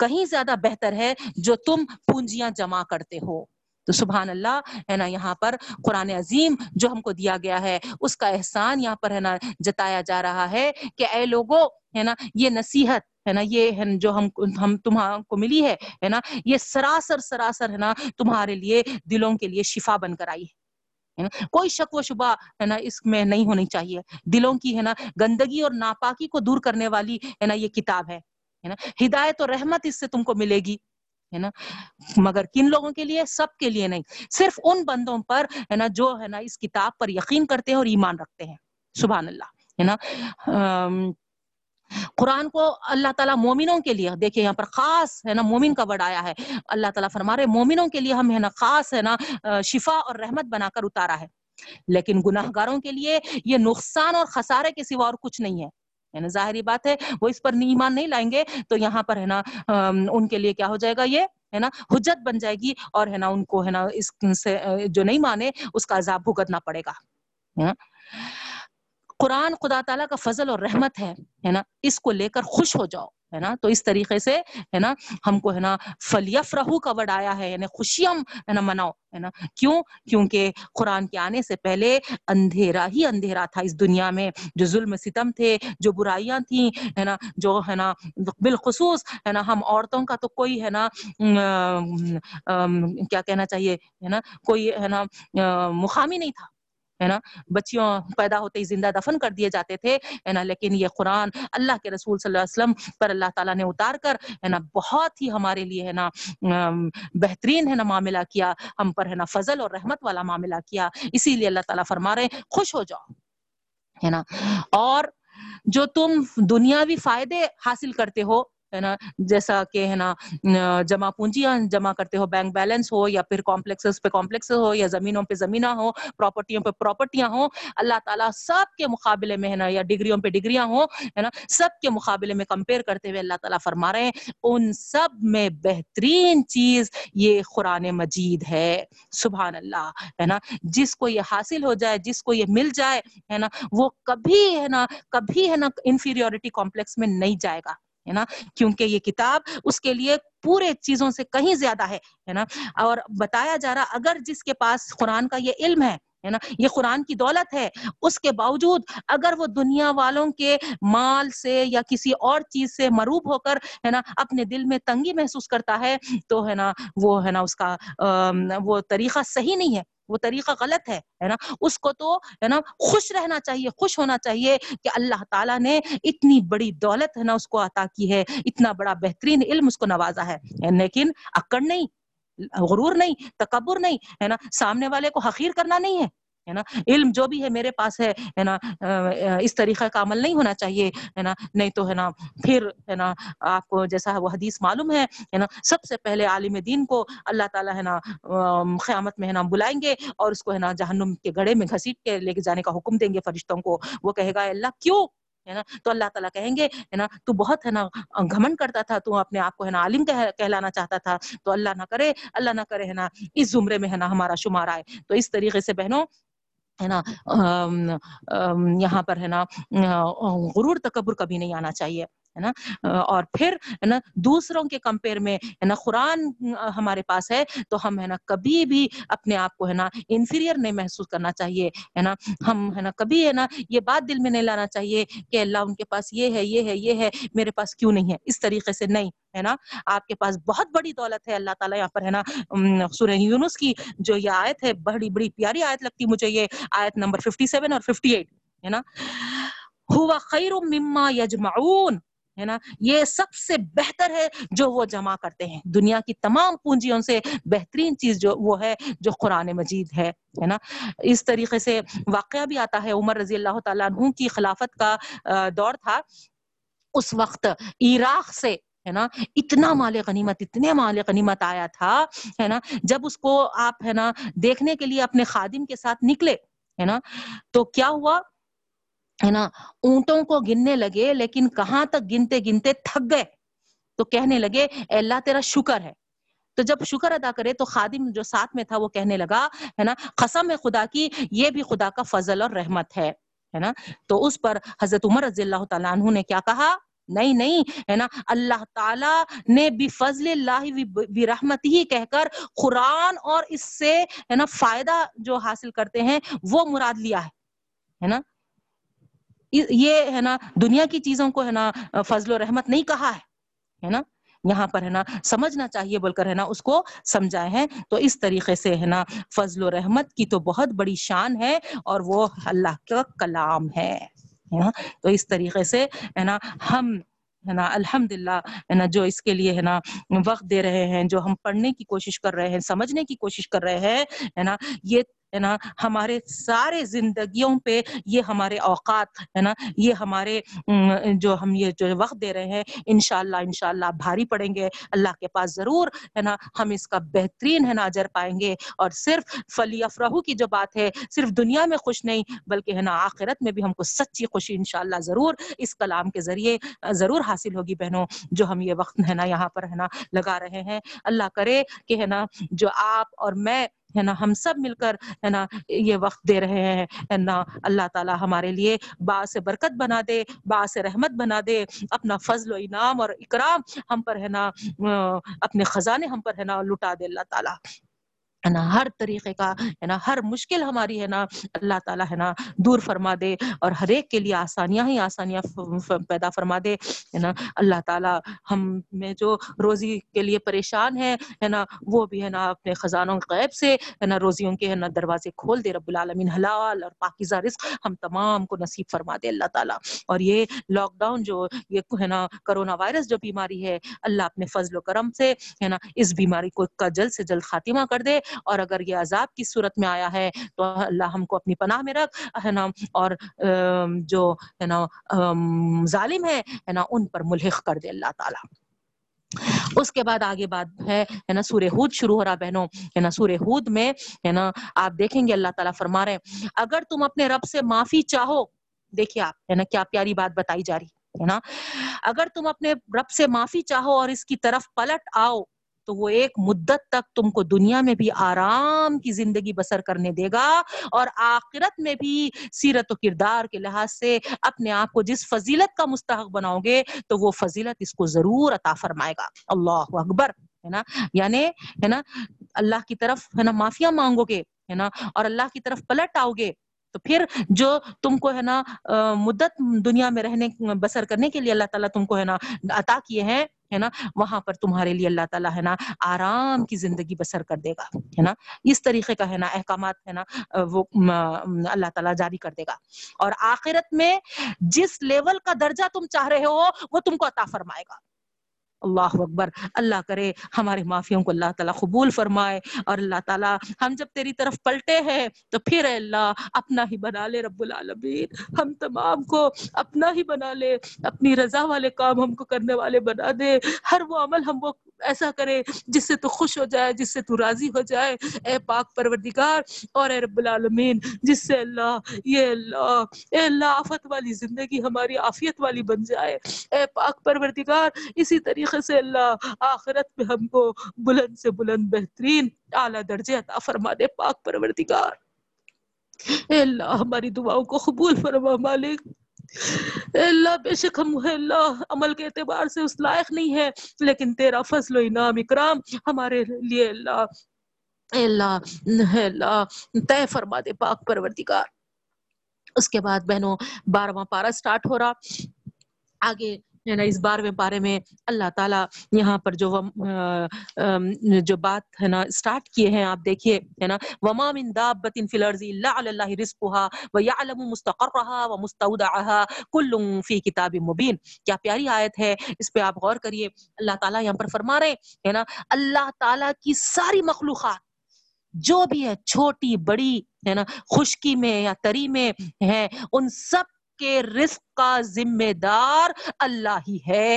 کہیں زیادہ بہتر ہے جو تم پونجیاں جمع کرتے ہو. تو سبحان اللہ ہے نا یہاں پر قرآن عظیم جو ہم کو دیا گیا ہے اس کا احسان یہاں پر ہے نا جتایا جا رہا ہے کہ اے لوگوں ہے نا یہ نصیحت ہے نا یہ جو ہم ہم تمہارے کو ملی ہے ہے نا یہ سراسر سراسر ہے نا تمہارے لیے دلوں کے لیے شفا بن کر آئی ہے نا, کوئی شک و شبہ ہے نا اس میں نہیں ہونی چاہیے. دلوں کی ہے نا گندگی اور ناپاکی کو دور کرنے والی ہے نا یہ کتاب ہے ہے نا, ہدایت اور رحمت اس سے تم کو ملے گی ہے نا, مگر کن لوگوں کے لیے؟ سب کے لیے نہیں, صرف ان بندوں پر ہے نا جو ہے نا اس کتاب پر یقین کرتے ہیں اور ایمان رکھتے ہیں. سبحان اللہ ہے نا قرآن کو اللہ تعالیٰ مومنوں کے لیے, دیکھیں یہاں پر خاص ہے نا مومن کا ورڈ آیا ہے, اللہ تعالیٰ فرما رہے مومنوں کے لیے ہم ہے نا خاص ہے نا شفا اور رحمت بنا کر اتارا ہے, لیکن گناہگاروں کے لیے یہ نقصان اور خسارے کے سوا اور کچھ نہیں ہے. یعنی ظاہری بات ہے وہ اس پر ایمان نہیں لائیں گے تو یہاں پر ہے نا ان کے لیے کیا ہو جائے گا, یہ ہے نا حجت بن جائے گی, اور ہے نا ان کو ہے نا اس سے جو نہیں مانے اس کا عذاب بھگتنا پڑے گا. قرآن خدا تعالیٰ کا فضل اور رحمت ہے ہے نا, اس کو لے کر خوش ہو جاؤ ہے نا. تو اس طریقے سے ہے نا ہم کو ہے نا فلیفرحوا کا ورڈ آیا ہے, یعنی خوشیاں ہے نا مناؤ ہے نا. کیوں؟ کیونکہ قرآن کے آنے سے پہلے اندھیرا ہی اندھیرا تھا اس دنیا میں, جو ظلم ستم تھے, جو برائیاں تھیں ہے نا, جو ہے نا بالخصوص ہے نا ہم عورتوں کا تو کوئی ہے نا کیا کہنا چاہیے ہے نا کوئی ہے نا مقام ہی نہیں تھا ہے نا, بچیوں پیدا ہوتے ہی زندہ دفن کر دیے جاتے تھے ہے نا. لیکن یہ قرآن اللہ کے رسول صلی اللہ علیہ وسلم پر اللہ تعالیٰ نے اتار کر ہے نا بہت ہی ہمارے لیے ہے نا بہترین ہے نا معاملہ کیا, ہم پر ہے نا فضل اور رحمت والا معاملہ کیا. اسی لیے اللہ تعالیٰ فرما رہے ہیں خوش ہو جاؤ ہے نا, اور جو تم دنیاوی فائدے حاصل کرتے ہو ہے نا, جیسا کہ ہے نا جمع پونجیاں جمع کرتے ہو, بینک بیلنس ہو یا پھر کمپلیکسز پہ کمپلیکس ہو یا زمینوں پہ زمینہ ہو, پراپرٹیوں پہ پراپرٹیاں ہوں, اللہ تعالیٰ سب کے مقابلے میں ہے نا, یا ڈگریوں پہ ڈگریاں ہوں ہے نا, سب کے مقابلے میں کمپیئر کرتے ہوئے اللہ تعالیٰ فرما رہے ہیں ان سب میں بہترین چیز یہ قرآن مجید ہے. سبحان اللہ ہے نا, جس کو یہ حاصل ہو جائے, جس کو یہ مل جائے ہے نا, وہ کبھی ہے نا کبھی ہے نا انفیریورٹی کمپلیکس میں نہیں جائے گا ہے نا, کیونکہ یہ کتاب اس کے لیے پورے چیزوں سے کہیں زیادہ ہے ہے نا. اور بتایا جا رہا اگر جس کے پاس قرآن کا یہ علم ہے ہے نا, یہ قرآن کی دولت ہے, اس کے باوجود اگر وہ دنیا والوں کے مال سے یا کسی اور چیز سے مروب ہو کر ہے نا اپنے دل میں تنگی محسوس کرتا ہے تو ہے نا وہ ہے نا اس کا وہ طریقہ صحیح نہیں ہے, وہ طریقہ غلط ہے ہے نا. اس کو تو ہے نا خوش رہنا چاہیے, خوش ہونا چاہیے کہ اللہ تعالیٰ نے اتنی بڑی دولت ہے نا اس کو عطا کی ہے, اتنا بڑا بہترین علم اس کو نوازا ہے, لیکن اکڑ نہیں, غرور نہیں, تکبر نہیں ہے نا, سامنے والے کو حقیر کرنا نہیں ہے ہے نا. علم جو بھی ہے میرے پاس ہے ہے نا, اس طریقہ کا عمل نہیں ہونا چاہیے ہے نا, نہیں تو ہے نا پھر ہے نا آپ کو جیسا وہ حدیث معلوم ہے ہے نا, سب سے پہلے عالم دین کو اللہ تعالیٰ ہے نا قیامت میں ہے نا بلائیں گے اور اس کو ہے نا جہنم کے گڑھے میں گھسیٹ کے لے کے جانے کا حکم دیں گے فرشتوں کو. وہ کہے گا اللہ کیوں ہے نا, تو اللہ تعالیٰ کہیں گے ہے نا تو بہت ہے نا گھمنڈ کرتا تھا, تو اپنے آپ کو ہے نا عالم کہلانا چاہتا تھا, تو اللہ نہ کرے اللہ نہ کرے ہے نا اس زمرے میں ہے نا ہمارا شمار آئے. تو اس طریقے سے بہنوں ہے نا یہاں پر ہے نا غرور تکبر کبھی نہیں آنا چاہیے ہے نا. اور پھر ہے نا دوسروں کے کمپیئر میں ہے نا قرآن ہمارے پاس ہے تو ہم ہے نا کبھی بھی اپنے آپ کو ہے نا انفیریئر نہیں محسوس کرنا چاہیے ہے نا. ہم ہے نا کبھی ہے نا یہ بات دل میں نہیں لانا چاہیے کہ اللہ ان کے پاس یہ ہے یہ ہے یہ ہے میرے پاس کیوں نہیں ہے, اس طریقے سے نہیں ہے نا. آپ کے پاس بہت بڑی دولت ہے, اللہ تعالیٰ یہاں پر ہے نا سورہ یونس کی جو یہ آیت ہے بڑی بڑی پیاری آیت لگتی مجھے, یہ آیت نمبر ساٹھ سات اور اٹھاون ہے نا, ہوا خیر مما یجمعون ہے نا, یہ سب سے بہتر ہے جو وہ جمع کرتے ہیں. دنیا کی تمام پونجیوں سے بہترین چیز جو وہ ہے جو قرآن مجید ہے ہے نا. اس طریقے سے واقعہ بھی آتا ہے, عمر رضی اللہ تعالیٰ عنہ کی خلافت کا دور تھا, اس وقت عراق سے ہے نا اتنا مال غنیمت اتنے مال غنیمت آیا تھا ہے نا, جب اس کو آپ ہے نا دیکھنے کے لیے اپنے خادم کے ساتھ نکلے ہے نا, تو کیا ہوا ہے نا اونٹوں کو گننے لگے, لیکن کہاں تک گنتے گنتے تھک گئے, تو کہنے لگے اے اللہ تیرا شکر ہے. تو جب شکر ادا کرے تو خادم جو ساتھ میں تھا وہ کہنے لگا ہے نا قسم ہے خدا کی, یہ بھی خدا کا فضل اور رحمت ہے ہے نا. تو اس پر حضرت عمر رضی اللہ تعالیٰ عنہ نے کیا کہا, نہیں نہیں ہے نا, اللہ تعالیٰ نے بفضل اللہ برحمتہ ہی کہہ کر قرآن اور اس سے ہے نا فائدہ جو حاصل کرتے ہیں وہ مراد لیا ہے ہے نا. یہ ہے نا دنیا کی چیزوں کو ہے نا فضل و رحمت نہیں کہا ہے ہے نا, یہاں پر ہے نا سمجھنا چاہیے بول کر ہے نا اس کو سمجھائے ہیں. تو اس طریقے سے ہے نا فضل و رحمت کی تو بہت بڑی شان ہے اور وہ اللہ کا کلام ہے. تو اس طریقے سے ہے نا ہم ہے نا الحمدللہ ہے نا جو اس کے لیے ہے نا وقت دے رہے ہیں, جو ہم پڑھنے کی کوشش کر رہے ہیں, سمجھنے کی کوشش کر رہے ہیں ہے نا, یہ ہے نا ہمارے سارے زندگیوں پہ یہ ہمارے اوقات ہے نا, یہ ہمارے جو ہم یہ جو وقت دے رہے ہیں انشاءاللہ انشاءاللہ بھاری پڑیں گے, اللہ کے پاس ضرور ہے نا ہم اس کا بہترین ہے نا اجر پائیں گے. اور صرف فلیفرحوا کی جو بات ہے, صرف دنیا میں خوش نہیں بلکہ ہے نا آخرت میں بھی ہم کو سچی خوشی انشاءاللہ ضرور اس کلام کے ذریعے ضرور حاصل ہوگی. بہنوں جو ہم یہ وقت ہے نا یہاں پر ہے نا لگا رہے ہیں, اللہ کرے کہ ہے نا جو آپ اور میں ہے نا ہم سب مل کر ہے نا یہ وقت دے رہے ہیں ہے نا, اللہ تعالیٰ ہمارے لیے باعث برکت بنا دے, باعث رحمت بنا دے, اپنا فضل و انعام اور اکرام ہم پر ہے نا, اپنے خزانے ہم پر ہے نا لٹا دے اللہ تعالیٰ ہے نا ہر طریقے کا ہے نا ہر مشکل ہماری ہے نا اللہ تعالیٰ ہے نا دور فرما دے اور ہر ایک کے لیے آسانیاں ہی آسانیاں پیدا فرما دے ہے نا اللہ تعالیٰ ہم میں جو روزی کے لیے پریشان ہے ہے نا وہ بھی ہے نا اپنے خزانوں غیب سے ہے نا روزیوں کے ہے نا دروازے کھول دے رب العالمین، حلال اور پاکیزہ رزق ہم تمام کو نصیب فرما دے اللہ تعالیٰ۔ اور یہ لاک ڈاؤن جو یہ ہے نا کرونا وائرس جو بیماری ہے اللہ اپنے فضل و کرم سے ہے نا اس بیماری کو کا جلد سے جلد خاتمہ کر دے، اور اگر یہ عذاب کی صورت میں آیا ہے تو اللہ ہم کو اپنی پناہ میں رکھ ہے نا، اور جو ہے نا ظالم ہے ہے نا ان پر ملحق کر دے اللہ تعالیٰ۔ اس کے بعد آگے بات ہے نا سورہ ہود شروع ہو رہا بہنوں ہے نا، سورہ ہود میں ہے نا آپ دیکھیں گے اللہ تعالیٰ فرما رہے ہیں اگر تم اپنے رب سے معافی چاہو، دیکھیے آپ ہے نا کیا پیاری بات بتائی جا رہی ہے نا، اگر تم اپنے رب سے معافی چاہو اور اس کی طرف پلٹ آؤ تو وہ ایک مدت تک تم کو دنیا میں بھی آرام کی زندگی بسر کرنے دے گا اور آخرت میں بھی سیرت و کردار کے لحاظ سے اپنے آپ کو جس فضیلت کا مستحق بناؤ گے تو وہ فضیلت اس کو ضرور عطا فرمائے گا۔ اللہ اکبر ہے نا، یعنی ہے نا اللہ کی طرف ہے نا معافیاں مانگو گے ہے نا اور اللہ کی طرف پلٹ آؤ گے تو پھر جو تم کو ہے نا مدت دنیا میں رہنے بسر کرنے کے لیے اللہ تعالیٰ تم کو ہے نا عطا کیے ہیں ہے نا وہاں پر تمہارے لیے اللہ تعالیٰ ہے نا آرام کی زندگی بسر کر دے گا ہے نا، اس طریقے کا ہے نا احکامات ہے نا وہ اللہ تعالیٰ جاری کر دے گا، اور آخرت میں جس لیول کا درجہ تم چاہ رہے ہو وہ تم کو عطا فرمائے گا۔ اللہ اکبر، اللہ کرے ہمارے معافیوں کو اللہ تعالیٰ قبول فرمائے، اور اللہ تعالیٰ ہم جب تیری طرف پلٹے ہیں تو پھر اے اللہ اپنا ہی بنا لے رب العالمین، ہم تمام کو اپنا ہی بنا لے، اپنی رضا والے کام ہم کو کرنے والے بنا دے، ہر وہ عمل ہم کو ایسا کرے جس سے تو خوش ہو جائے، جس سے تو راضی ہو جائے اے پاک پروردگار، اور اے رب العالمین جس سے اللہ یہ اللہ اے اللہ آفت والی زندگی ہماری عافیت والی بن جائے اے پاک پروردگار، اسی طریقے سے اللہ آخرت میں ہم کو بلند سے بلند بہترین اعلیٰ درجے عطا فرما دے پاک پروردگار۔ اے اللہ ہماری دعاؤں کو قبول فرما مالک، اے اللہ بے شک ہم اے اللہ عمل کے اعتبار سے اس لائق نہیں ہے لیکن تیرا فضل و انعام اکرام ہمارے لیے اللہ اے اللہ اے اللہ طے فرما دے پاک پروردگار۔ اس کے بعد بہنوں بارہواں پارہ سٹارٹ ہو رہا آگے ہے نا، اس بارہویں پارے میں اللہ تعالیٰ یہاں پر جو جو بات ہے نا اسٹارٹ کیے ہیں آپ دیکھیے ہے نا، وما من دابة في الارض الا على الله رزقها ويعلم مستقرها ومستودعها كل في كتاب مبين۔ کیا پیاری آیت ہے، اس پہ آپ غور کریے، اللہ تعالیٰ یہاں پر فرما رہے ہیں نا اللہ تعالیٰ کی ساری مخلوقات جو بھی ہے چھوٹی بڑی ہے نا خشکی میں یا تری میں ہے ان سب کے رزق کا ذمہ دار اللہ ہی ہے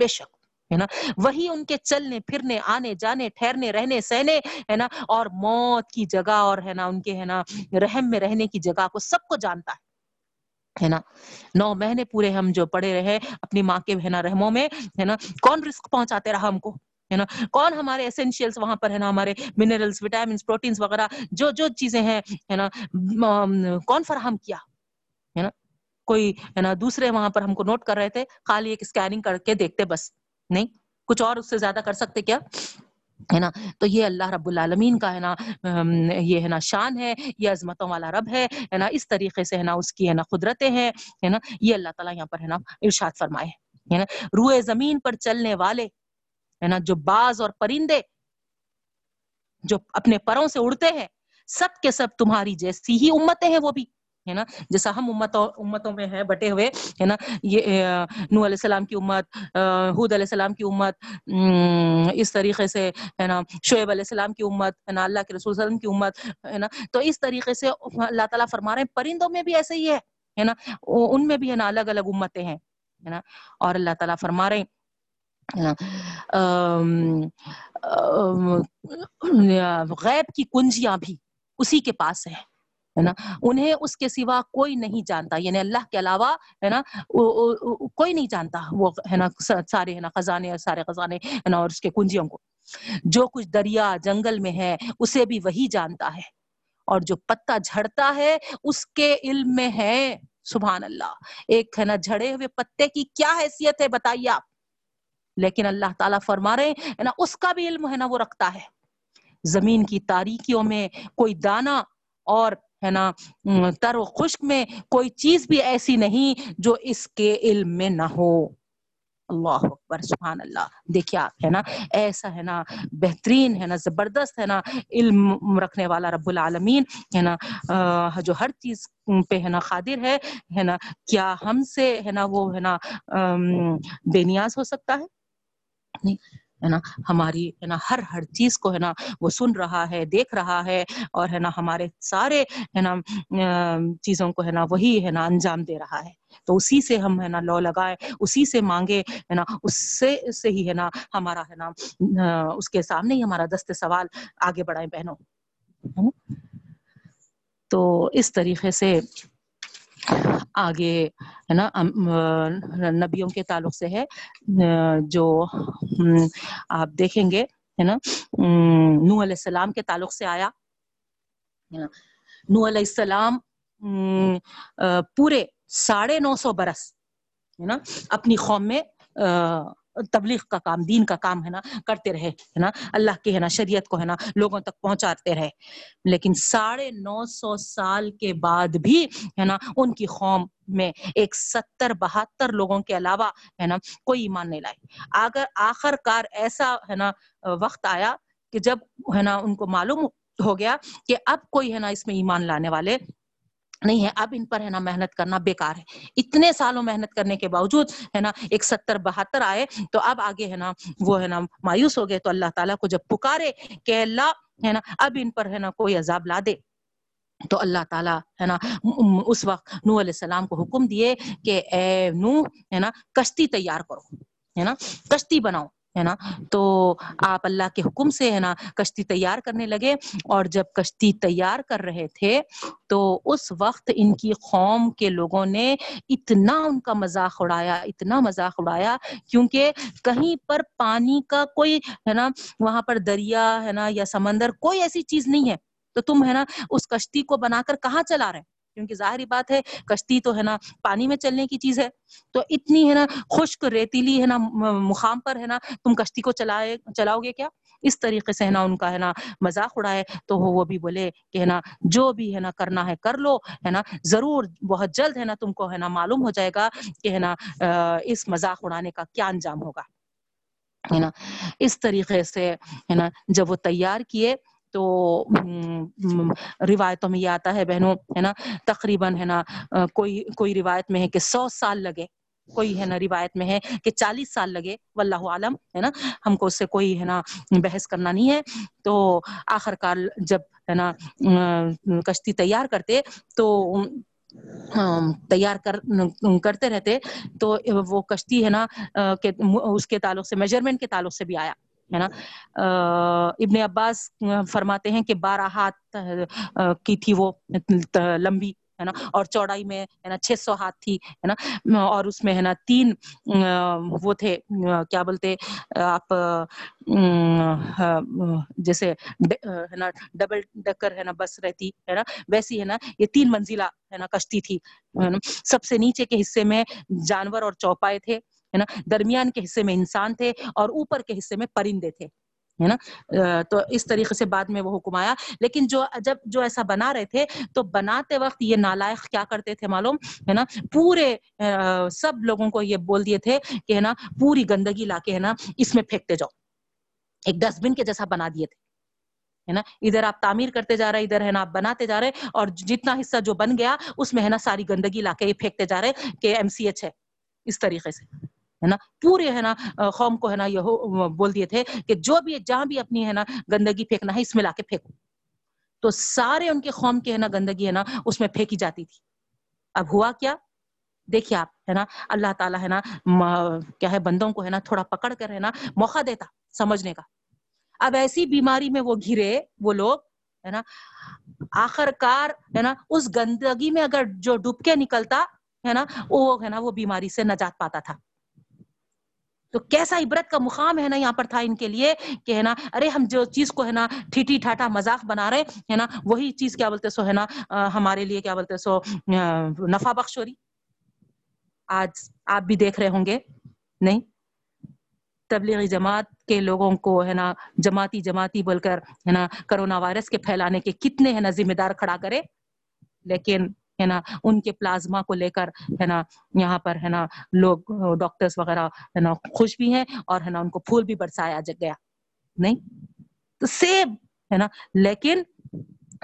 بے شک ہے نا، وہی ان کے چلنے پھرنے آنے جانے ٹھہرنے رہنے سہنے ہے نا اور موت کی جگہ اور ہے نا ان کے ہے نا رحم میں رہنے کی جگہ کو سب کو جانتا ہے ہے نا۔ نو مہینے پورے ہم جو پڑے رہے اپنی ماں کے ہے نا رحموں میں ہے نا، کون رزق پہنچاتے رہا ہم کو ہے نا، کون ہمارے ایسنشیلز وہاں پر ہے نا ہمارے منرلز وٹامنس پروٹینز وغیرہ جو جو چیزیں ہیں ہے نا کون فراہم کیا ہے نا، کوئی ہے نا دوسرے وہاں پر ہم کو نوٹ کر رہے تھے، خالی ایک اسکیننگ کر کے دیکھتے بس، نہیں کچھ اور اس سے زیادہ کر سکتے کیا ہے نا۔ تو یہ اللہ رب العالمین کا ہے نا یہ ہے نا شان ہے، یہ عظمتوں والا رب ہے ہے نا، اس طریقے سے ہے نا اس کی ہے نا قدرتیں ہیں ہے نا، یہ اللہ تعالیٰ یہاں پر ہے نا ارشاد فرمائے ہے نا، روئے زمین پر چلنے والے ہے نا جو باز اور پرندے جو اپنے پروں سے اڑتے ہیں سب کے سب تمہاری جیسی ہی امتیں ہیں، وہ بھی ہے نا جیسا ہم امتوں امتوں میں ہیں بٹے ہوئے ہے نا، یہ نوح علیہ السلام کی امت، ہود علیہ السلام کی امت، اس طریقے سے ہے نا شعیب علیہ السلام کی امت ہے نا، اللہ کے رسول صلی اللہ علیہ وسلم کی امت ہے نا۔ تو اس طریقے سے اللہ تعالیٰ فرما رہے ہیں پرندوں میں بھی ایسے ہی ہے ہے نا، ان میں بھی ہے نا الگ الگ امتیں ہیں ہے نا، اور اللہ تعالیٰ فرما رہے ہیں غیب کی کنجیاں بھی اسی کے پاس ہیں ہے نا، انہیں اس کے سوا کوئی نہیں جانتا، یعنی اللہ کے علاوہ ہے نا کوئی نہیں جانتا وہ ہے نا سارے ہے نا خزانے سارے خزانے ہے نا اور اس کے کنجیوں کو، جو کچھ دریا جنگل میں ہے اسے بھی وہی جانتا ہے، اور جو پتا جھڑتا ہے اس کے علم میں ہے۔ سبحان اللہ، ایک ہے نا جھڑے ہوئے پتے کی کیا حیثیت ہے بتائیے آپ، لیکن اللہ تعالیٰ فرما رہے ہیں نا اس کا بھی علم ہے نا وہ رکھتا ہے، زمین کی تاریکیوں میں کوئی دانہ اور ہے نا تر و خشک میں کوئی چیز بھی ایسی نہیں جو اس کے علم میں نہ ہو. اللہ اکبر، سبحان اللہ. دیکھیے آپ ہے نا ایسا ہے نا بہترین ہے نا زبردست ہے نا علم رکھنے والا رب العالمین ہے نا جو ہر چیز پہ ہے نا قادر ہے ہے نا، کیا ہم سے ہے نا وہ ہے نا بے نیاز ہو سکتا ہے؟ نہیں ہے نا، ہماری ہے نا ہر ہر چیز کو ہے نا وہ سن رہا ہے، دیکھ رہا ہے، اور ہے نا ہمارے سارے ہے نا چیزوں کو ہے نا وہی ہے نا انجام دے رہا ہے. تو اسی سے ہم ہے نا لو لگائے، اسی سے مانگے ہے نا، اس سے اس سے ہی ہے نا ہمارا ہے نا اس کے سامنے ہی ہمارا دست سوال آگے بڑھائیں بہنوں. تو اس طریقے سے آگے ہے نا نبیوں کے تعلق سے ہے جو آپ دیکھیں گے ہے نا نوح علیہ السلام کے تعلق سے آیا. نوح علیہ السلام پورے ساڑھے نو سو برس ہے نا اپنی قوم میں تبلیغ کا کام، دین کا کام ہے نا کرتے رہے ہے نا، اللہ کی ہے نا شریعت کو ہے نا لوگوں تک پہنچاتے رہے. لیکن ساڑھے نو سو سال کے بعد بھی ہے نا ان کی قوم میں ایک ستر بہتر لوگوں کے علاوہ ہے نا کوئی ایمان نہیں لائے. اگر آخر کار ایسا ہے نا وقت آیا کہ جب ہے نا ان کو معلوم ہو گیا کہ اب کوئی ہے نا اس میں ایمان لانے والے نہیں ہے، اب ان پر ہے نا محنت کرنا بیکار ہے. اتنے سالوں محنت کرنے کے باوجود ہے نا ایک ستر بہتر آئے تو اب آگے ہے نا وہ ہے نا مایوس ہو گئے. تو اللہ تعالیٰ کو جب پکارے کہ اللہ ہے نا اب ان پر ہے نا کوئی عذاب لا دے، تو اللہ تعالیٰ ہے نا اس وقت نوح علیہ السلام کو حکم دیے کہ اے نوح ہے نا کشتی تیار کرو، ہے نا کشتی بناؤ ہے نا. تو آپ اللہ کے حکم سے ہے نا کشتی تیار کرنے لگے، اور جب کشتی تیار کر رہے تھے تو اس وقت ان کی قوم کے لوگوں نے اتنا ان کا مذاق اڑایا، اتنا مذاق اڑایا کیونکہ کہیں پر پانی کا کوئی ہے نا وہاں پر دریا ہے نا یا سمندر کوئی ایسی چیز نہیں ہے. تو تم ہے نا اس کشتی کو بنا کر کہاں چلا رہے ہیں؟ کیونکہ ظاہری بات ہے کشتی تو ہے نا پانی میں چلنے کی چیز ہے. تو اتنی ہے نا خشک ریتیلی ہے نا مقام پر ہے نا تم کشتی کو چلائے چلاؤ گے کیا؟ اس طریقے سے ہے نا ان کا ہے نا مذاق اڑائے. تو وہ بھی بولے کہ ہے نا جو بھی ہے نا کرنا ہے کر لو، ہے نا ضرور بہت جلد ہے نا تم کو ہے نا معلوم ہو جائے گا کہ ہے نا اس مذاق اڑانے کا کیا انجام ہوگا، ہے نا. اس طریقے سے ہے نا جب وہ تیار کیے تو روایتوں میں یہ آتا ہے بہنوں ہے نا تقریباً ہے نا کوئی کوئی روایت میں ہے کہ سو سال لگے، کوئی ہے نا روایت میں ہے کہ چالیس سال لگے، واللہ عالم ہے نا، ہم کو اس سے کوئی ہے نا بحث کرنا نہیں ہے. تو آخر کار جب ہے نا کشتی تیار کرتے تو تیار کر کرتے رہتے تو وہ کشتی ہے نا کہ اس کے تعلق سے میجرمنٹ کے تعلق سے بھی آیا ہے نا. ابن عباس فرماتے ہیں کہ بارہ ہاتھ کی تھی وہ لمبی ہے نا، اور چوڑائی میں ہے نا چھ سو ہاتھ تھی ہے نا، اور اس میں ہے نا تین وہ تھے کیا بولتے آپ جیسے ہے نا ڈبل ڈکر ہے نا بس رہتی ہے نا ویسی ہے نا یہ تین منزلہ ہے نا کشتی تھی. سب سے نیچے کے حصے میں جانور اور چوپائے تھے ہے نا، درمیان کے حصے میں انسان تھے، اور اوپر کے حصے میں پرندے تھے ہے نا. تو اس طریقے سے بعد میں وہ حکم آیا. لیکن جو جب جو ایسا بنا رہے تھے تو بناتے وقت یہ نالائق کیا کرتے تھے معلوم ہے نا، پورے سب لوگوں کو یہ بول دیے تھے کہ ہے نا پوری گندگی لا کے ہے نا اس میں پھینکتے جاؤ، ایک ڈسٹ بن کے جیسا بنا دیے تھے ہے نا. ادھر آپ تعمیر کرتے جا رہے، ادھر ہے نا آپ بناتے جا رہے، اور جتنا حصہ جو بن گیا اس میں ہے نا ساری گندگی لا کے یہ پھینکتے جا رہے کہ ایم سی ایچ ہے. اس طریقے سے ہے نا پورے ہے نا قوم کو ہے نا یہ بول دیے تھے کہ جو بھی جہاں بھی اپنی ہے نا گندگی پھینکنا ہے اس میں لا کے پھینکو. تو سارے ان کے قوم کی ہے نا گندگی ہے نا اس میں پھینکی جاتی تھی. اب ہوا کیا دیکھیے آپ ہے نا، اللہ تعالیٰ ہے نا کیا ہے بندوں کو ہے نا تھوڑا پکڑ کر ہے نا موقع دیتا سمجھنے کا. اب ایسی بیماری میں وہ گھرے وہ لوگ ہے نا، آخر کار ہے نا اس گندگی میں اگر جو ڈوب کے نکلتا ہے نا وہ ہے نا وہ بیماری سے نجات پاتا تھا. تو کیسا عبرت کا مقام ہے نا یہاں پر تھا ان کے لیے کہ ہے نا ارے ہم جو چیز کو ہے نا ٹھیٹھی ٹھاٹا مذاق بنا رہے ہے نا وہی چیز کیا بولتے سو ہے نا ہمارے لیے کیا بولتے سو نفع بخش ہو رہی. آج آپ بھی دیکھ رہے ہوں گے نہیں تبلیغی جماعت کے لوگوں کو ہے نا جماعتی جماعتی بول کر ہے نا کرونا وائرس کے پھیلانے کے کتنے ہے نا ذمہ دار کھڑا کرے، لیکن ہے نا ان کے پلازما کو لے کر ہے نا یہاں پر ہے نا لوگ ڈاکٹرز وغیرہ ہے نا خوش بھی ہیں اور ہے نا ان کو پھول بھی برسایا گیا نہیں تو سیب ہے نا، لیکن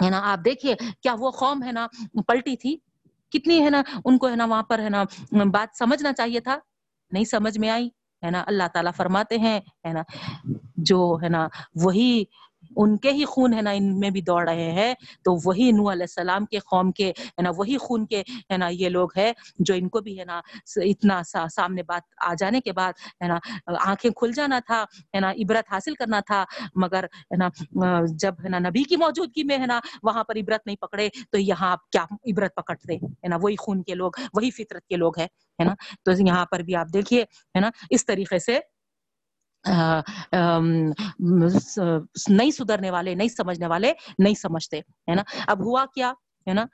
ہے نا آپ دیکھیے کیا وہ قوم ہے نا پلٹی تھی، کتنی ہے نا ان کو ہے نا وہاں پر ہے نا بات سمجھنا چاہیے تھا، نہیں سمجھ میں آئی ہے نا۔ اللہ تعالیٰ فرماتے ہیں ہے نا جو ہے نا وہی ان کے ہی خون ہے نا ان میں بھی دوڑ رہے ہیں، تو وہی نوح علیہ السلام کے قوم کے ہے نا وہی خون کے ہے نا یہ لوگ ہے جو ان کو بھی ہے نا اتنا سامنے بات آ جانے کے بعد ہے نا آنکھیں کھل جانا تھا ہے نا، عبرت حاصل کرنا تھا، مگر ہے نا جب ہے نا نبی کی موجودگی میں ہے نا وہاں پر عبرت نہیں پکڑے تو یہاں آپ کیا عبرت پکڑتے ہے نا، وہی خون کے لوگ وہی فطرت کے لوگ ہے ہے نا۔ تو یہاں پر بھی آپ دیکھیے ہے نا اس طریقے سے نہیں سدھرنے والے، نہیں سمجھنے والے نہیں سمجھتے ہے نا۔ اب ہوا کیا ہے نا،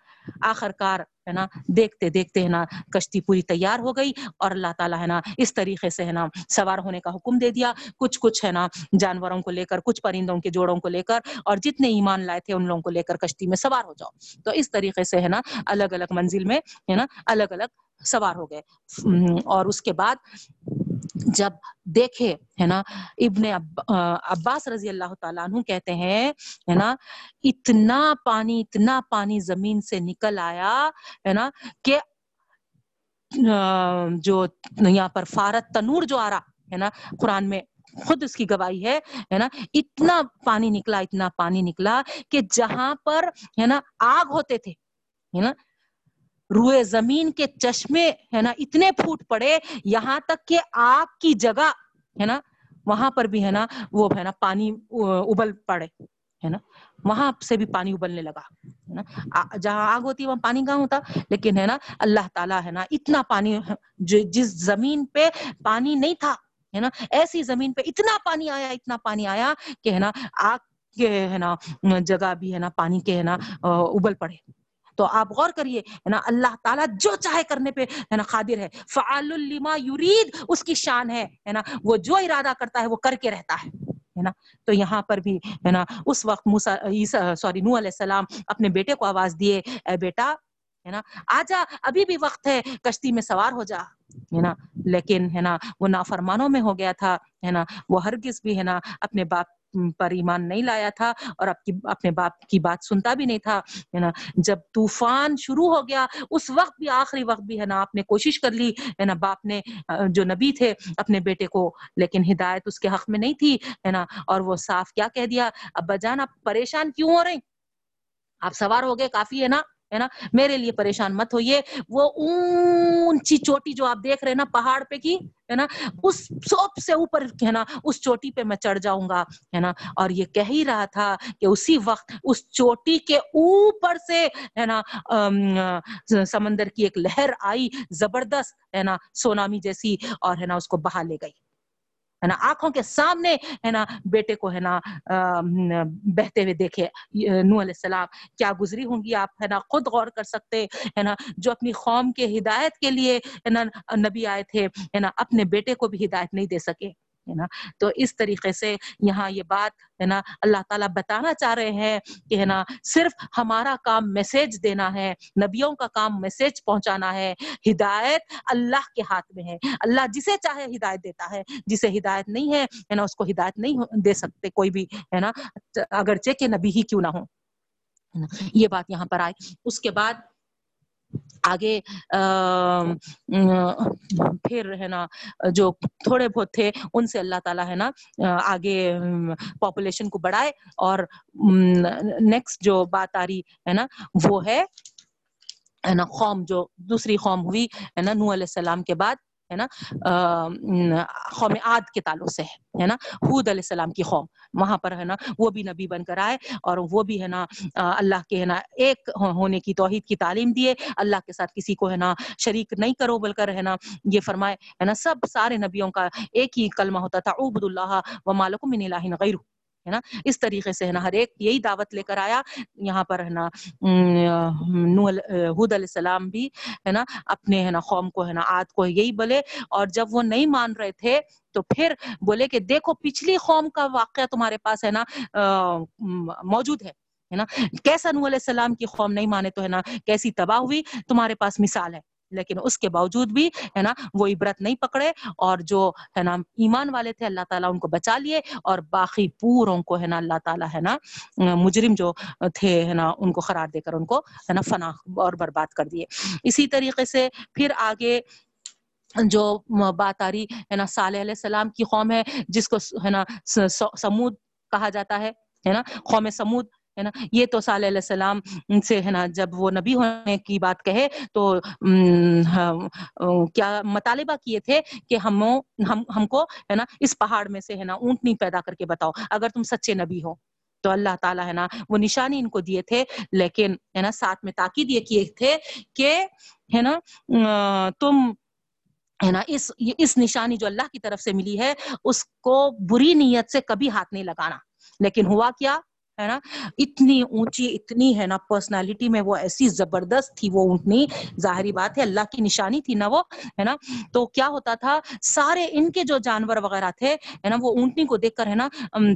آخر کار ہے نا دیکھتے دیکھتے ہے نا کشتی پوری تیار ہو گئی اور اللہ تعالیٰ ہے نا اس طریقے سے ہے نا سوار ہونے کا حکم دے دیا، کچھ کچھ ہے نا جانوروں کو لے کر، کچھ پرندوں کے جوڑوں کو لے کر، اور جتنے ایمان لائے تھے ان لوگوں کو لے کر کشتی میں سوار ہو جاؤ۔ تو اس طریقے سے ہے نا الگ الگ منزل میں ہے نا الگ الگ سوار ہو گئے، اور اس کے بعد جب دیکھے ہے نا ابن عباس رضی اللہ تعالیٰ عنہ کہتے ہیں ہے نا اتنا پانی اتنا پانی زمین سے نکل آیا ہے نا کہ جو یہاں پر فارت تنور جو آ رہا ہے نا قرآن میں خود اس کی گواہی ہے ہے نا، اتنا پانی نکلا اتنا پانی نکلا کہ جہاں پر ہے نا آگ ہوتے تھے ہے نا روئے زمین کے چشمے ہے نا اتنے پھوٹ پڑے، یہاں تک کہ آگ کی جگہ ہے نا وہاں پر بھی ہے نا وہ ہے نا پانی ابل پڑے ہے نا، وہاں سے بھی پانی ابلنے لگا ہے نا، جہاں آگ ہوتی وہاں پانی کہاں ہوتا، لیکن ہے نا اللہ تعالیٰ ہے نا اتنا پانی، جس زمین پہ پانی نہیں تھا ہے نا ایسی زمین پہ اتنا پانی آیا اتنا پانی آیا کہ ہے نا آگ کے ہے نا جگہ بھی ہے نا پانی کے ہے نا ابل پڑے۔ تو آپ غور کریے ہے نا اللہ تعالیٰ جو چاہے کرنے پہ ہے نا قادر ہے، فعال لما یرید اس کی شان ہے ہے نا، وہ جو ارادہ کرتا ہے وہ کر کے رہتا ہے ہے نا۔ تو یہاں پر بھی ہے نا اس وقت موسیٰ سوری نوح علیہ السلام اپنے بیٹے کو آواز دیے، اے بیٹا ہے نا آجا ابھی بھی وقت ہے، کشتی میں سوار ہو جا ہے نا، لیکن ہے نا وہ نافرمانوں میں ہو گیا تھا ہے نا، وہ ہرگز بھی ہے نا اپنے باپ پر ایمان نہیں لایا تھا اور اپنے باپ کی بات سنتا بھی نہیں تھا ہے نا۔ جب طوفان شروع ہو گیا اس وقت بھی، آخری وقت بھی ہے نا آپ نے کوشش کر لی ہے نا، باپ نے جو نبی تھے اپنے بیٹے کو، لیکن ہدایت اس کے حق میں نہیں تھی ہے نا، اور وہ صاف کیا کہہ دیا، ابا جان آپ پریشان کیوں ہو رہے ہیں، آپ سوار ہو گئے کافی ہے نا ہے نا، میرے لیے پریشان مت ہوئیے، وہ اونچی چوٹی جو آپ دیکھ رہے ہیں نا پہاڑ پہ کی ہے نا، اس سوپ سے اوپر ہے نا اس چوٹی پہ میں چڑھ جاؤں گا ہے نا۔ اور یہ کہہ ہی رہا تھا کہ اسی وقت اس چوٹی کے اوپر سے ہے نا سمندر کی ایک لہر آئی، زبردست ہے نا سونامی جیسی، اور ہے نا اس کو بہا لے گئی ہے نا، آنکھوں کے سامنے ہے نا بیٹے کو ہے نا بہتے ہوئے دیکھے نوح علیہ السلام۔ کیا گزری ہوں گی آپ ہے نا خود غور کر سکتے ہے نا، جو اپنی قوم کے ہدایت کے لیے ہے نا نبی آئے تھے ہے نا، اپنے بیٹے کو بھی ہدایت نہیں دے سکے ہے نا۔ تو اس طریقے سے یہاں یہ بات ہے نا اللہ تعالیٰ بتانا چاہ رہے ہیں کہ ہے نا صرف ہمارا کام میسج دینا ہے، نبیوں کا کام میسج پہنچانا ہے، ہدایت اللہ کے ہاتھ میں ہے، اللہ جسے چاہے ہدایت دیتا ہے، جسے ہدایت نہیں ہے ہے نا اس کو ہدایت نہیں دے سکتے کوئی بھی ہے نا، اگرچہ کہ نبی ہی کیوں نہ ہو۔ یہ بات یہاں پر آئی، اس کے بعد آگے پھر ہے نا جو تھوڑے بہت تھے ان سے اللہ تعالیٰ ہے نا آگے پاپولیشن کو بڑھائے، اور نیکسٹ جو بات آ رہی ہے نا وہ ہے ہے نا قوم، جو دوسری قوم ہوئی ہے نا نوح علیہ السلام کے بعد ہے نا قوم عاد کے تعلق سے ہے نا، ہود علیہ السلام کی قوم، وہاں پر ہے نا وہ بھی نبی بن کر آئے، اور وہ بھی ہے نا اللہ کے ہے نا ایک ہونے کی توحید کی تعلیم دیے، اللہ کے ساتھ کسی کو ہے نا شریک نہیں کرو، بل کر ہے نا یہ فرمائے ہے نا سب سارے نبیوں کا ایک ہی کلمہ ہوتا تھا، اعبدوا اللہ وما لکم من الہ غیرہ ہے نا, اس طریقے سے ہے نا ہر ایک یہی دعوت لے کر آیا. یہاں پر ہے نا ہود علیہ السلام بھی ہے نا اپنے ہے نا قوم کو ہے نا عاد کو یہی بولے, اور جب وہ نہیں مان رہے تھے تو پھر بولے کہ دیکھو پچھلی قوم کا واقعہ تمہارے پاس ہے نا موجود ہے ہے نا, کیسا نوح علیہ السلام کی قوم نہیں مانے تو ہے نا کیسی تباہ ہوئی, تمہارے پاس مثال ہے. لیکن اس کے باوجود بھی ہے نا وہ عبرت نہیں پکڑے, اور جو ہے نا ایمان والے تھے اللہ تعالیٰ ان کو بچا لیے, اور باقی پوروں کو ہے نا اللہ تعالیٰ ہے نا مجرم جو تھے ہے نا ان کو قرار دے کر ان کو ہے نا فنا اور برباد کر دیے. اسی طریقے سے پھر آگے جو بات آ رہی ہے نا صالح علیہ السلام کی قوم ہے, جس کو ہے نا سمود کہا جاتا ہے ہے نا قوم سمود ہے نا, یہ تو صالح علیہ السلام سے ہے نا جب وہ نبی ہونے کی بات کہے تو کیا مطالبہ کیے تھے کہ ہم ہم ہم کو ہے نا اس پہاڑ میں سے ہے نا اونٹنی پیدا کر کے بتاؤ اگر تم سچے نبی ہو. تو اللہ تعالیٰ ہے نا وہ نشانی ان کو دیے تھے, لیکن ہے نا ساتھ میں تاکید یہ کیے تھے کہ ہے نا تم ہے نا اس اس نشانی جو اللہ کی طرف سے ملی ہے اس کو بری نیت سے کبھی ہاتھ نہیں لگانا. لیکن ہوا کیا ہے نا, اتنی اونچی اتنی ہے نا پرسنالٹی میں وہ ایسی زبردست تھی وہ اونٹنی, ظاہری بات ہے اللہ کی نشانی تھی نا وہ ہے نا. تو کیا ہوتا تھا, سارے ان کے جو جانور وغیرہ تھے ہے نا وہ اونٹنی کو دیکھ کر ہے نا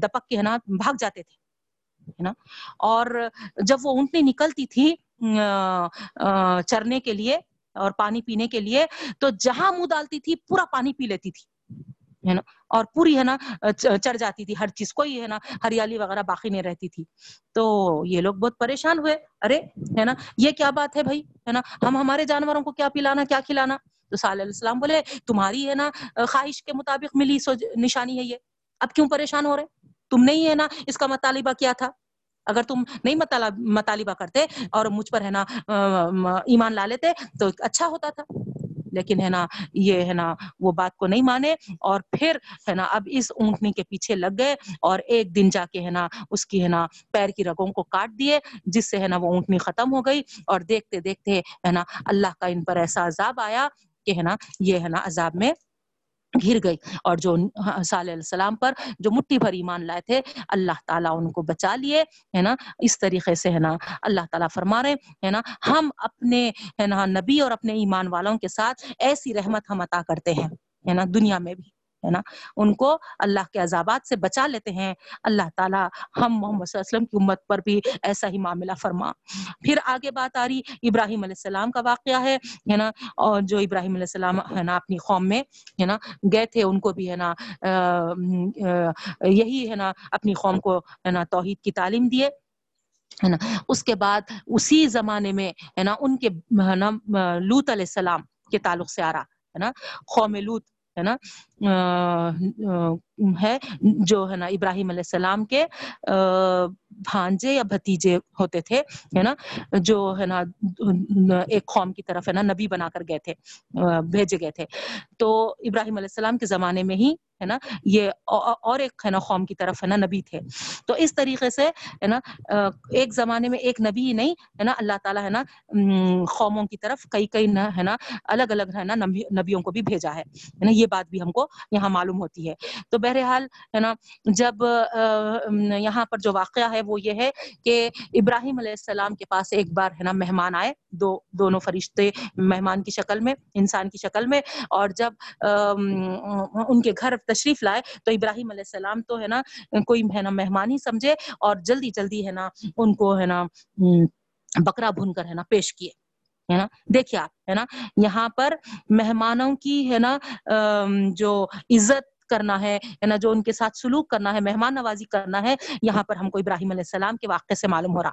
دپک کے ہے نا بھاگ جاتے تھے ہے نا, اور جب وہ اونٹنی نکلتی تھی چرنے کے لیے اور پانی پینے کے لیے تو جہاں منہ ڈالتی تھی پورا پانی پی لیتی تھی ہے نا, اور پوری ہے نا چڑھ جاتی تھی, ہر چیز کوئی ہے نا ہریالی وغیرہ باقی نہیں رہتی تھی. تو یہ لوگ بہت پریشان ہوئے, ارے ہے نا یہ کیا بات ہے بھائی ہے نا, ہم ہمارے جانوروں کو کیا پلانا کیا کھلانا. تو صالح علیہ السلام بولے تمہاری ہے نا خواہش کے مطابق ملی سو نشانی ہے یہ, اب کیوں پریشان ہو رہے, تم نے ہی ہے نا اس کا مطالبہ کیا تھا. اگر تم نہیں مطالبہ کرتے اور مجھ پر ہے نا ایمان لا لیتے تو اچھا ہوتا تھا. لیکن ہے نا یہ ہے نا وہ بات کو نہیں مانے, اور پھر ہے نا اب اس اونٹنی کے پیچھے لگ گئے, اور ایک دن جا کے ہے نا اس کی ہے نا پیر کی رگوں کو کاٹ دیے, جس سے ہے نا وہ اونٹنی ختم ہو گئی. اور دیکھتے دیکھتے ہے نا اللہ کا ان پر ایسا عذاب آیا کہ ہے نا یہ ہے نا عذاب میں گھر گئی, اور جو صالح علیہ السلام پر جو مٹھی بھر ایمان لائے تھے اللہ تعالیٰ ان کو بچا لیے ہے نا. اس طریقے سے ہے نا اللہ تعالیٰ فرما رہے ہے نا ہم اپنے ہے نا نبی اور اپنے ایمان والوں کے ساتھ ایسی رحمت ہم عطا کرتے ہیں ہے نا, دنیا میں بھی ہے نا ان کو اللہ کے عذابات سے بچا لیتے ہیں. اللہ تعالیٰ ہم محمد صلی اللہ علیہ وسلم کی امت پر بھی ایسا ہی معاملہ فرما. پھر آگے بات آ رہی ابراہیم علیہ السلام کا واقعہ ہے ہے نا, اور جو ابراہیم علیہ السلام ہے نا اپنی قوم میں ہے نا گئے تھے, ان کو بھی ہے نا یہی ہے نا اپنی قوم کو ہے نا توحید کی تعلیم دیے ہے نا. اس کے بعد اسی زمانے میں ہے نا ان کے ہے نا لوط علیہ السلام کے تعلق سے آ رہا ہے نا قوم لوط ہے نا ہے جو ہے نا ابراہیم علیہ السلام کے بھانجے یا بھتیجے ہوتے تھے ہے نا, جو ہے نا ایک قوم کی طرف ہے نا نبی بنا کر گئے تھے بھیجے گئے تھے. تو ابراہیم علیہ السلام کے زمانے میں ہی ہے نا یہ اور ایک ہے نا قوم کی طرف ہے نا نبی تھے. تو اس طریقے سے ہے نا ایک زمانے میں ایک نبی ہی نہیں ہے نا اللہ تعالیٰ ہے نا قوموں کی طرف کئی کئی ہے نا الگ الگ ہے نا نبیوں کو بھی بھیجا ہے ہے نا, یہ بات بھی ہم کو یہاں معلوم ہوتی ہے. تو بہرحال ہے نا جب یہاں پر جو واقعہ ہے وہ یہ ہے کہ ابراہیم علیہ السلام کے پاس ایک بار ہے نا مہمان آئے, دو دونوں فرشتے مہمان کی شکل میں انسان کی شکل میں, اور جب ان کے گھر تشریف لائے تو ابراہیم علیہ السلام تو ہے نا کوئی ہے نا مہمان ہی سمجھے, اور جلدی جلدی ہے نا ان کو ہے نا بکرا بھون کر ہے نا پیش کیے ہے نا. دیکھیے آپ ہے نا یہاں پر مہمانوں کی ہے نا جو عزت کرنا ہے نا, جو ان کے ساتھ سلوک کرنا ہے, مہمان نوازی کرنا ہے, یہاں پر ہم کو ابراہیم علیہ السلام کے واقعے سے معلوم ہو رہا.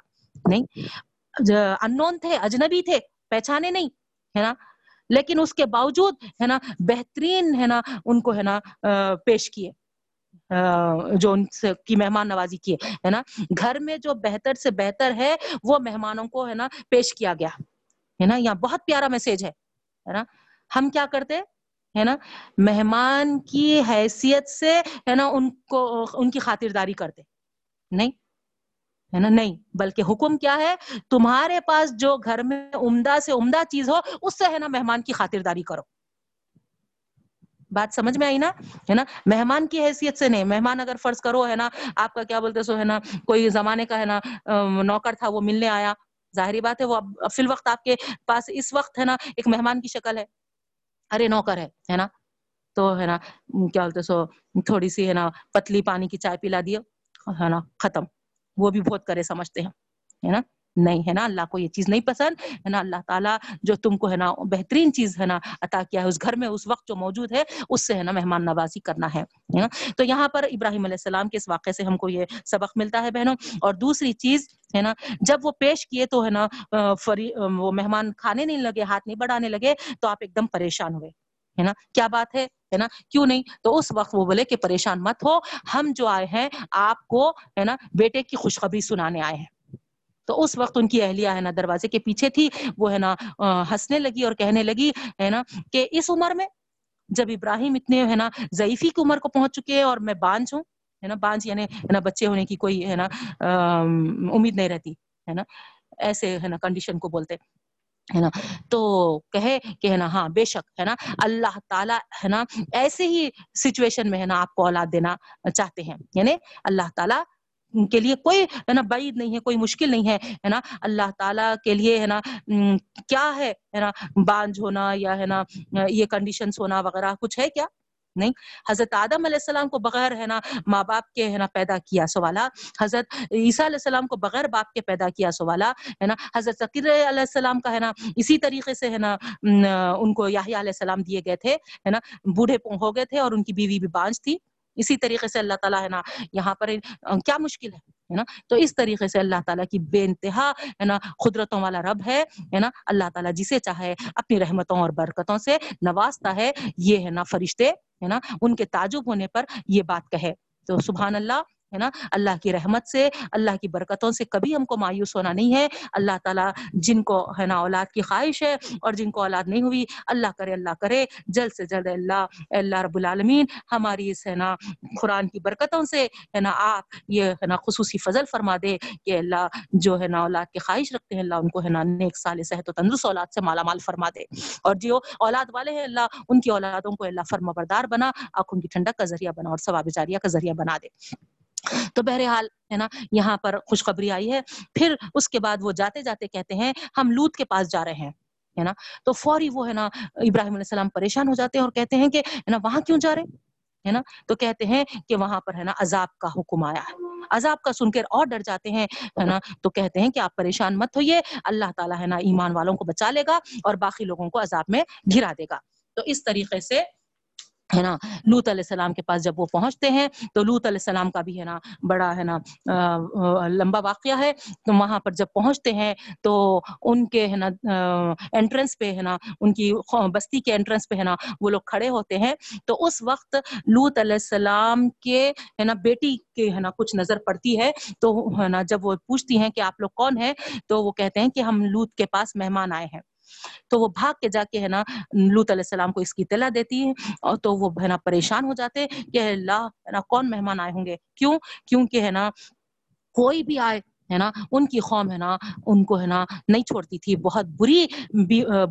نہیں انون تھے, اجنبی تھے, پہچانے نہیں ہے نا, لیکن اس کے باوجود ہے نا بہترین ہے نا ان کو ہے نا پیش کیے, جو ان سے کی مہمان نوازی کیے ہے نا. گھر میں جو بہتر سے بہتر ہے وہ مہمانوں کو ہے نا پیش کیا گیا ہے نا. یہاں بہت پیارا میسج ہے ہے نا. ہم کیا کرتے ہے نا, مہمان کی حیثیت سے ہے نا ان کو ان کی خاطرداری کرتے نہیں ہے نا, نہیں بلکہ حکم کیا ہے, تمہارے پاس جو گھر میں عمدہ سے عمدہ چیز ہو اس سے ہے نا مہمان کی خاطرداری کرو بات سمجھ میں آئی نا, ہے نا, مہمان کی حیثیت سے نہیں. مہمان اگر فرض کرو ہے نا آپ کا کیا بولتے سو ہے نا کوئی زمانے کا ہے نا نوکر تھا, وہ ملنے آیا, ظاہری بات ہے وہ اب فی الوقت آپ کے پاس اس وقت ہے نا ایک مہمان کی شکل ہے, ارے نوکر ہے ہے نا, تو ہے نا کیا بولتے سو تھوڑی سی ہے نا پتلی پانی کی چائے پلا دیے ہے نا ختم, وہ بھی بہت کرے سمجھتے ہیں ہے نا. نہیں ہے نا, اللہ کو یہ چیز نہیں پسند ہے نا. اللہ تعالیٰ جو تم کو ہے نا بہترین چیز ہے نا عطا کیا ہے اس گھر میں اس وقت جو موجود ہے اس سے ہے نا مہمان نوازی کرنا ہے. تو یہاں پر ابراہیم علیہ السلام کے اس واقعے سے ہم کو یہ سبق ملتا ہے بہنوں. اور دوسری چیز ہے نا جب وہ پیش کیے تو ہے نا وہ مہمان کھانے نہیں لگے, ہاتھ نہیں بڑھانے لگے, تو آپ ایک دم پریشان ہوئے ہے نا, کیا بات ہے ہے نا, کیوں نہیں. تو اس وقت وہ بولے کہ پریشان مت ہو, ہم جو آئے ہیں آپ کو ہے نا بیٹے کی خوشخبری سنانے آئے ہیں. تو اس وقت ان کی اہلیہ ہے نا دروازے کے پیچھے تھی, وہ ہے نا ہنسنے لگی اور کہنے لگی ہے نا کہ اس عمر میں جب ابراہیم اتنے ہے نا ضعیفی کی عمر کو پہنچ چکے ہیں اور میں بانج ہوں ہے نا, بانج یعنی ہے نا بچے ہونے کی کوئی ہے نا امید نہیں رہتی ہے نا, ایسے ہے نا کنڈیشن کو بولتے ہے نا. تو کہے کہ ہے نا ہاں بے شک ہے نا اللہ تعالیٰ ہے نا ایسے ہی سچویشن میں ہے نا آپ کو اولاد دینا چاہتے ہیں, یعنی اللہ تعالیٰ کے لیے کوئی ہے نا بعید نہیں ہے, کوئی مشکل نہیں ہے ہے نا. اللہ تعالیٰ کے لیے ہے نا کیا ہے ہے نا بانج ہونا یا ہے نا یہ کنڈیشنز ہونا وغیرہ کچھ ہے کیا, نہیں. حضرت آدم علیہ السلام کو بغیر ہے نا ماں باپ کے ہے نا پیدا کیا سوالا, حضرت عیسیٰ علیہ السلام کو بغیر باپ کے پیدا کیا سوالا ہے نا, حضرت ذکر علیہ السلام کا ہے نا اسی طریقے سے ہے نا ان کو یحییٰ علیہ السلام دیے گئے تھے ہے نا, بوڑھے ہو گئے تھے اور ان کی بیوی بھی بانج تھی. اسی طریقے سے اللہ تعالیٰ ہے نا یہاں پر کیا مشکل ہے نا. تو اس طریقے سے اللہ تعالیٰ کی بے انتہا ہے نا قدرتوں والا رب ہے ہے نا. اللہ تعالیٰ جسے چاہے اپنی رحمتوں اور برکتوں سے نوازتا ہے, یہ ہے نا فرشتے ہے نا ان کے تعجب ہونے پر یہ بات کہے. تو سبحان اللہ ہے نا, اللہ کی رحمت سے اللہ کی برکتوں سے کبھی ہم کو مایوس ہونا نہیں ہے. اللہ تعالیٰ جن کو ہے نا اولاد کی خواہش ہے اور جن کو اولاد نہیں ہوئی, اللہ کرے اللہ کرے جلد سے جلد اللہ اللہ رب العالمین ہماری اس ہے نا قرآن کی برکتوں سے ہے نا آپ یہ ہے نا خصوصی فضل فرما دے کہ اللہ جو ہے نا اولاد کی خواہش رکھتے ہیں اللہ ان کو ہے نا نیک صالح صحت و تندرست اولاد سے مالا مال فرما دے, اور جو اولاد والے ہیں اللہ ان کی اولادوں کو اللہ فرمبردار بنا, آنکھوں کی ٹھنڈک کا ذریعہ بنا اور ثواب جاریہ کا ذریعہ بنا دے. تو بہرحال ہے نا یہاں پر خوشخبری آئی ہے. پھر اس کے بعد وہ جاتے جاتے کہتے ہیں ہم لوط کے پاس جا رہے ہیں ہے نا. تو فوری وہ ہے نا ابراہیم علیہ السلام پریشان ہو جاتے ہیں اور کہتے ہیں کہ ہے نا وہاں کیوں جا رہے ہے نا. تو کہتے ہیں کہ وہاں پر ہے نا عذاب کا حکم آیا ہے. عذاب کا سن کر اور ڈر جاتے ہیں ہے نا. تو کہتے ہیں کہ آپ پریشان مت ہوئیے, اللہ تعالیٰ ہے نا ایمان والوں کو بچا لے گا اور باقی لوگوں کو عذاب میں گھرا دے گا. تو اس طریقے سے ہے نا لوط علیہ السلام کے پاس جب وہ پہنچتے ہیں تو لوط علیہ السلام کا بھی ہے نا بڑا ہے نا لمبا واقعہ ہے. تو وہاں پر جب پہنچتے ہیں تو ان کے ہے نا انٹرنس پہ ہے نا ان کی بستی کے انٹرنس پہ ہے نا وہ لوگ کھڑے ہوتے ہیں. تو اس وقت لوط علیہ السلام کے ہے نا بیٹی کے ہے نا کچھ نظر پڑتی ہے. تو ہے نا جب وہ پوچھتی ہیں کہ آپ لوگ کون ہیں, تو وہ کہتے ہیں کہ ہم لوط کے پاس مہمان آئے ہیں. تو وہ بھاگ کے جا کے ہے نا لوط علیہ السلام کو اس کی اطلاع دیتی ہے. اور تو وہ ہے نا پریشان ہو جاتے کہ اللہ ہے نا کون مہمان آئے ہوں گے, کیوں کیونکہ ہے نا کوئی بھی آئے ہے نا ان کی قوم ہے نا ان کو ہے نا نہیں چھوڑتی تھی, بہت بری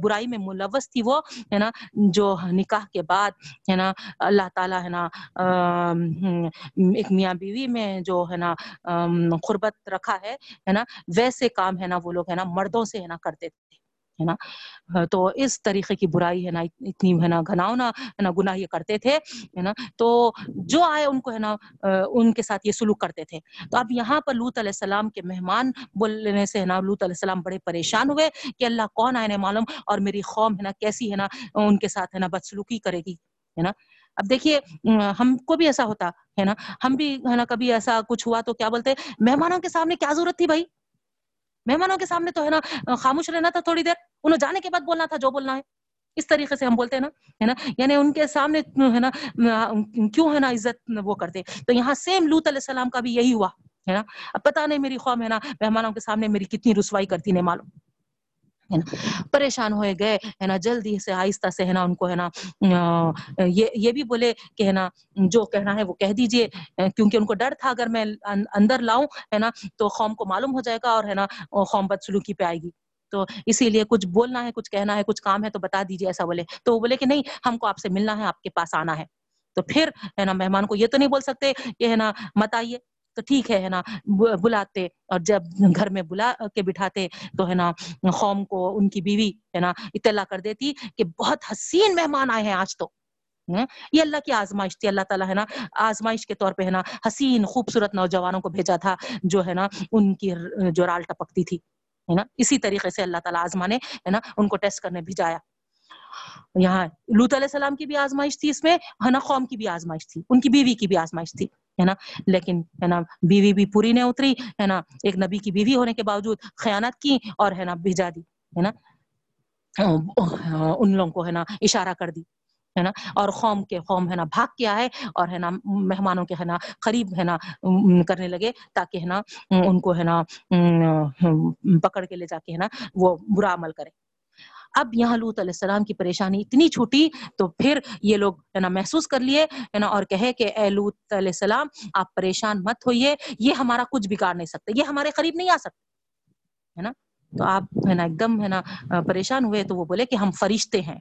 برائی میں ملوث تھی وہ ہے نا, جو نکاح کے بعد ہے نا اللہ تعالیٰ ہے نا ایک میاں بیوی میں جو ہے نا قربت رکھا ہے ہے نا, ویسے کام ہے نا وہ لوگ ہے نا مردوں سے ہے نا کرتے تھے ہے نا. تو اس طریقے کی برائی ہے نا اتنی ہے نا گھناؤنا ہے نا گناہ یہ کرتے تھے ہے نا. تو جو آئے ان کو ہے نا ان کے ساتھ یہ سلوک کرتے تھے. تو اب یہاں پر لوط علیہ السلام کے مہمان بولنے سے ہے نا لوط علیہ السلام بڑے پریشان ہوئے کہ اللہ کون آئے نہیں معلوم, اور میری قوم ہے نا کیسی ہے نا ان کے ساتھ ہے نا بدسلوکی کرے گی ہے نا. اب دیکھیے ہم کو بھی ایسا ہوتا ہے نا, ہم بھی ہے نا کبھی ایسا کچھ ہوا تو کیا بولتے مہمانوں کے سامنے کیا ضرورت تھی بھائی, مہمانوں کے سامنے تو ہے نا خاموش رہنا تھا, تھوڑی دیر انہوں جانے کے بعد بولنا تھا جو بولنا ہے. اس طریقے سے ہم بولتے ہیں نا ہے نا, یعنی ان کے سامنے ہے نا کیوں ہے نا عزت وہ کرتے. تو یہاں سیم لوط علیہ السلام کا بھی یہی ہوا ہے نا. اب پتہ نہیں میری قوم ہے نا مہمانوں کے سامنے میری کتنی رسوائی کرتی نہیں معلوم ہے نا. پریشان ہوئے گئے ہے نا, جلدی سے آہستہ سے ہے نا ان کو ہے نا یہ یہ بھی بولے کہ ہے نا جو کہنا ہے وہ کہہ دیجیے, کیونکہ ان کو ڈر تھا اگر میں اندر لاؤں ہے نا تو قوم کو معلوم ہو جائے گا اور ہے نا قوم بدسلوکی پہ آئے گی تو اسی لیے کچھ بولنا ہے, کچھ کہنا ہے, کچھ کام ہے تو بتا دیجیے, ایسا بولے. تو وہ بولے کہ نہیں, ہم کو آپ سے ملنا ہے, آپ کے پاس آنا ہے. تو پھر ہے نا مہمان کو یہ تو نہیں بول سکتے کہ ہے نا مت آئیے, تو ٹھیک ہے نا بلاتے, اور جب گھر میں بلا کے بٹھاتے تو ہے نا قوم کو ان کی بیوی ہے نا اطلاع کر دیتی کہ بہت حسین مہمان آئے ہیں آج. تو یہ اللہ کی آزمائش تھی, اللہ تعالیٰ ہے نا آزمائش کے طور پہ ہے نا حسین خوبصورت نوجوانوں کو بھیجا تھا جو ہے نا ان کی جو رال ٹپکتی تھی ہے نا. اسی طریقے سے اللہ تعالیٰ آزما نے ہے نا ان کو ٹیسٹ کرنے بھیجایا. یہاں لوط علیہ السلام کی بھی آزمائش تھی اس میں ہے نا, قوم کی بھی آزمائش تھی, ان کی بیوی کی بھی آزمائش تھی ہے نا. لیکن ہے نا بیوی بھی پوری نہیں اتری ہے نا, ایک نبی کی بیوی ہونے کے باوجود خیانت کی اور ہے نا بھیجا دی ہے نا, ان لوگوں کو ہے نا اشارہ کر دی ہے نا. اور قوم کے قوم ہے نا بھاگ کیا ہے اور ہے نا مہمانوں کے ہے نا قریب ہے نا کرنے لگے تاکہ ہے نا ان کو ہے نا پکڑ کے لے جا کے ہے نا وہ برا عمل کرے. اب یہاں لوط علیہ السلام کی پریشانی اتنی چھوٹی تو پھر یہ لوگ ہے نا محسوس کر لیے ہے نا, اور کہے کہ اے لوط علیہ السلام آپ پریشان مت ہوئیے, یہ ہمارا کچھ بگاڑ نہیں سکتے, یہ ہمارے قریب نہیں آ سکتے ہے نا. تو آپ ہے نا ایک دم ہے نا پریشان ہوئے. تو وہ بولے کہ ہم فرشتے ہیں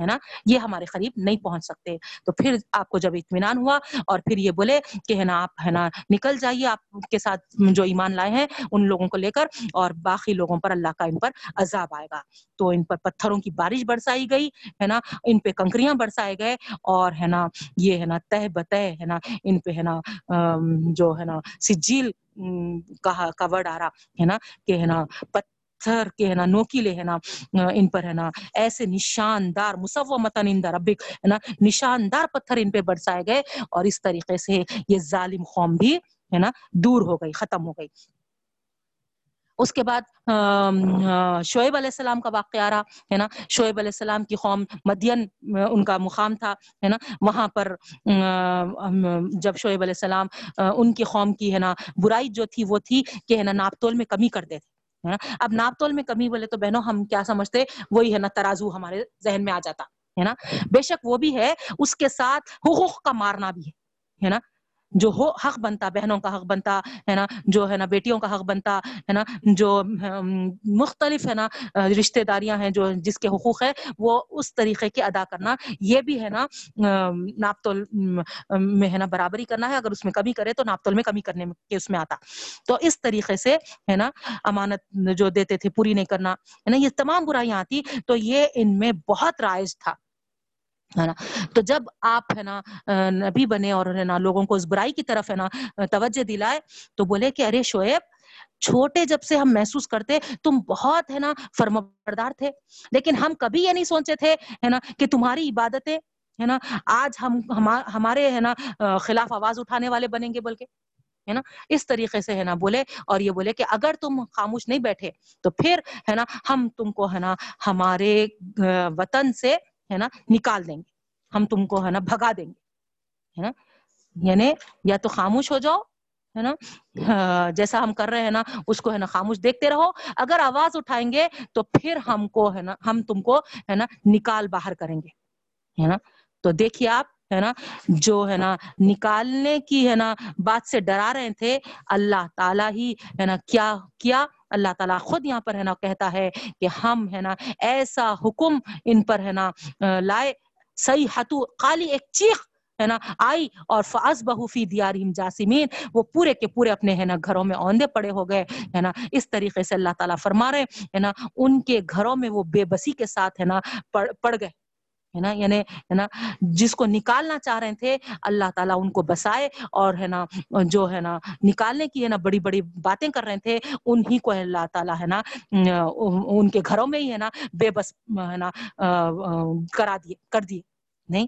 ہے نا, یہ ہمارے قریب نہیں پہنچ سکتے. تو پھر آپ کو جب اطمینان ہوا اور پھر یہ بولے کہ ہے نا آپ ہے نا نکل جائیے, آپ کے ساتھ جو ایمان لائے ہیں ان لوگوں کو لے کر, اور باقی لوگوں پر اللہ کا ان پر عذاب آئے گا. تو ان پر پتھروں کی بارش برسائی گئی ہے نا, ان پہ کنکریاں برسائے گئے, اور ہے نا یہ ہے نا تہ بتہ ہے نا ان پہ ہے نا جو ہے نا سجیل کا کا ورڈ آ رہا ہے نا کہ ہے نا تھر کے ہے نا نوکیلے ہے نا ان پر ہے نا ایسے نشاندار مسومتن عند ربک ہے نا, نشاندار پتھر ان پہ برسائے گئے. اور اس طریقے سے یہ ظالم قوم بھی ہے نا دور ہو گئی, ختم ہو گئی. اس کے بعد شعیب علیہ السلام کا واقعہ آ رہا ہے نا. شعیب علیہ السلام کی قوم مدین ان کا مقام تھا ہے نا, وہاں پر جب شعیب علیہ السلام ان کی قوم کی ہے نا برائی جو تھی وہ تھی کہ ہے نا ناپ تول میں کمی کرتے تھے. اب ناپ تول میں کمی بولے تو بہنوں ہم کیا سمجھتے, وہی ہے نا ترازو ہمارے ذہن میں آ جاتا ہے نا. بے شک وہ بھی ہے, اس کے ساتھ حقوق کا مارنا بھی ہے نا, جو ہو حق بنتا, بہنوں کا حق بنتا ہے نا, جو ہے نا بیٹیوں کا حق بنتا ہے نا, جو مختلف ہے نا رشتے داریاں ہیں جو جس کے حقوق ہے وہ اس طریقے کے ادا کرنا, یہ بھی ہے نا ناپ تول میں ہے نا برابری کرنا ہے. اگر اس میں کمی کرے تو ناپ تول میں کمی کرنے کے اس میں آتا. تو اس طریقے سے ہے نا امانت جو دیتے تھے پوری نہیں کرنا ہے نا, یہ تمام برائیاں آتی. تو یہ ان میں بہت رائج تھا ہے نا. تو جب آپ ہے نا نبی بنے اور ہے نا لوگوں کو اس برائی کی طرف ہے نا توجہ دلائے تو بولے کہ ارے شعیب, چھوٹے جب سے ہم محسوس کرتے تم بہت ہے نا فرمانبردار تھے, لیکن ہم کبھی یہ نہیں سوچے تھے ہے نا کہ تمہاری عبادتیں ہے نا آج ہم ہمارے ہے نا خلاف آواز اٹھانے والے بنیں گے بول کے ہے نا اس طریقے سے ہے نا بولے. اور یہ بولے کہ اگر تم خاموش نہیں بیٹھے تو پھر ہے نا ہم تم کو ہے نا ہمارے وطن سے ہے نا نکال دیں گے, ہم تم کو ہے نا بھگا دیں گے ہے نا. یعنی یا تو خاموش ہو جاؤ ہے نا, جیسا ہم کر رہے ہیں نا اس کو ہے نا خاموش دیکھتے رہو, اگر آواز اٹھائیں گے تو پھر ہم کو ہے نا ہم تم کو ہے نا نکال باہر کریں گے ہے نا. تو دیکھیے آپ ہے نا جو ہے نا نکالنے کی ہے نا بات سے ڈرا رہے تھے, اللہ تعالیٰ ہی ہے نا کیا کیا. اللہ تعالیٰ خود یہاں پر ہے نا کہتا ہے کہ ہم ہے نا ایسا حکم ان پر ہے نا لائے, صیحۃ قالی ایک چیخ ہے نا آئی, اور فاصبحوا فی دیارہم جاثمین, وہ پورے کے پورے اپنے ہے نا گھروں میں اوندے پڑے ہو گئے ہے نا. اس طریقے سے اللہ تعالیٰ فرما رہے ہیں ہے نا ان کے گھروں میں وہ بے بسی کے ساتھ ہے نا پڑ پڑ گئے ہے نا. یعنی ہے نا جس کو نکالنا چاہ رہے تھے اللہ تعالیٰ ان کو بسائے, اور ہے نا جو ہے نا نکالنے کی ہے نا بڑی بڑی باتیں کر رہے تھے انہی کو اللہ تعالیٰ ہے نا ان کے گھروں میں ہی ہے نا بے بس ہے نا کرا دیے کر دیے. نہیں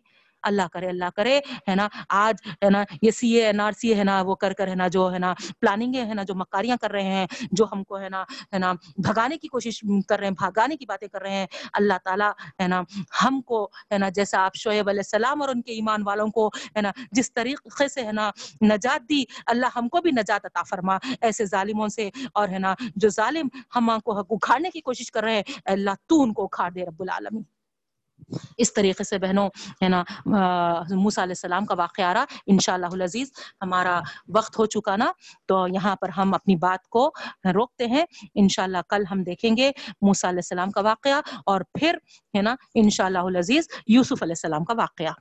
اللہ کرے اللہ کرے ہے نا آج ہے نا یہ سی اے این آر سی ہے نا وہ کر کر ہے نا جو ہے نا پلاننگ ہے نا جو مکاریاں کر رہے ہیں, جو ہم کو ہے نا ہے نا بھگانے کی کوشش کر رہے ہیں, بھگانے کی باتیں کر رہے ہیں. اللہ تعالیٰ ہے نا ہم کو ہے نا جیسا آپ شعیب علیہ السلام اور ان کے ایمان والوں کو ہے نا جس طریقے سے ہے نا نجات دی, اللہ ہم کو بھی نجات عطا فرما ایسے ظالموں سے, اور ہے نا جو ظالم ہم کو اکھاڑنے کی کوشش کر رہے ہیں اللہ تو ان کو اکھاڑ دے رب العالمین. اس طریقے سے بہنوں ہے نا موسیٰ علیہ السلام کا واقعہ رہا. انشاءاللہ العزیز ہمارا وقت ہو چکا نا، تو یہاں پر ہم اپنی بات کو روکتے ہیں. انشاءاللہ کل ہم دیکھیں گے موسیٰ علیہ السلام کا واقعہ، اور پھر ہے نا انشاءاللہ العزیز یوسف علیہ السلام کا واقعہ.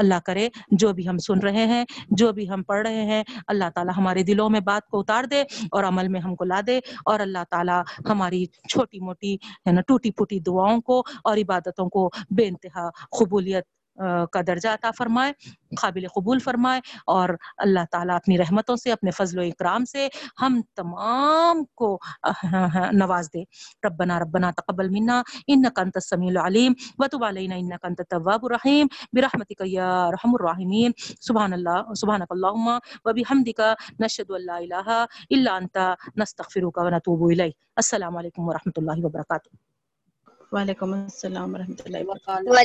اللہ کرے جو بھی ہم سن رہے ہیں، جو بھی ہم پڑھ رہے ہیں، اللہ تعالیٰ ہمارے دلوں میں بات کو اتار دے اور عمل میں ہم کو لا دے، اور اللہ تعالیٰ ہماری چھوٹی موٹی ہے نا ٹوٹی پھوٹی دعاؤں کو اور عبادتوں کو بے انتہا قبولیت کا درجہ عطا فرمائے، قابل قبول فرمائے. اور اللہ تعالیٰ اپنی رحمتوں سے، اپنے فضل و اکرام سے ہم تمام کو نواز دے. ربنا ربنا تقبل منا انک انت السمیع العلیم وتب علینا انک انت التواب الرحیم برحمتک یا ارحم الراحمین. سبحان اللہ سبحانک اللہم وبحمدک نشہد ان لا الہ الا انت نستغفرک ونتوب الیک. السلام علیکم ورحمۃ اللہ وبرکاتہ. وعلیکم السلام ورحمۃ اللہ وبرکاتہ.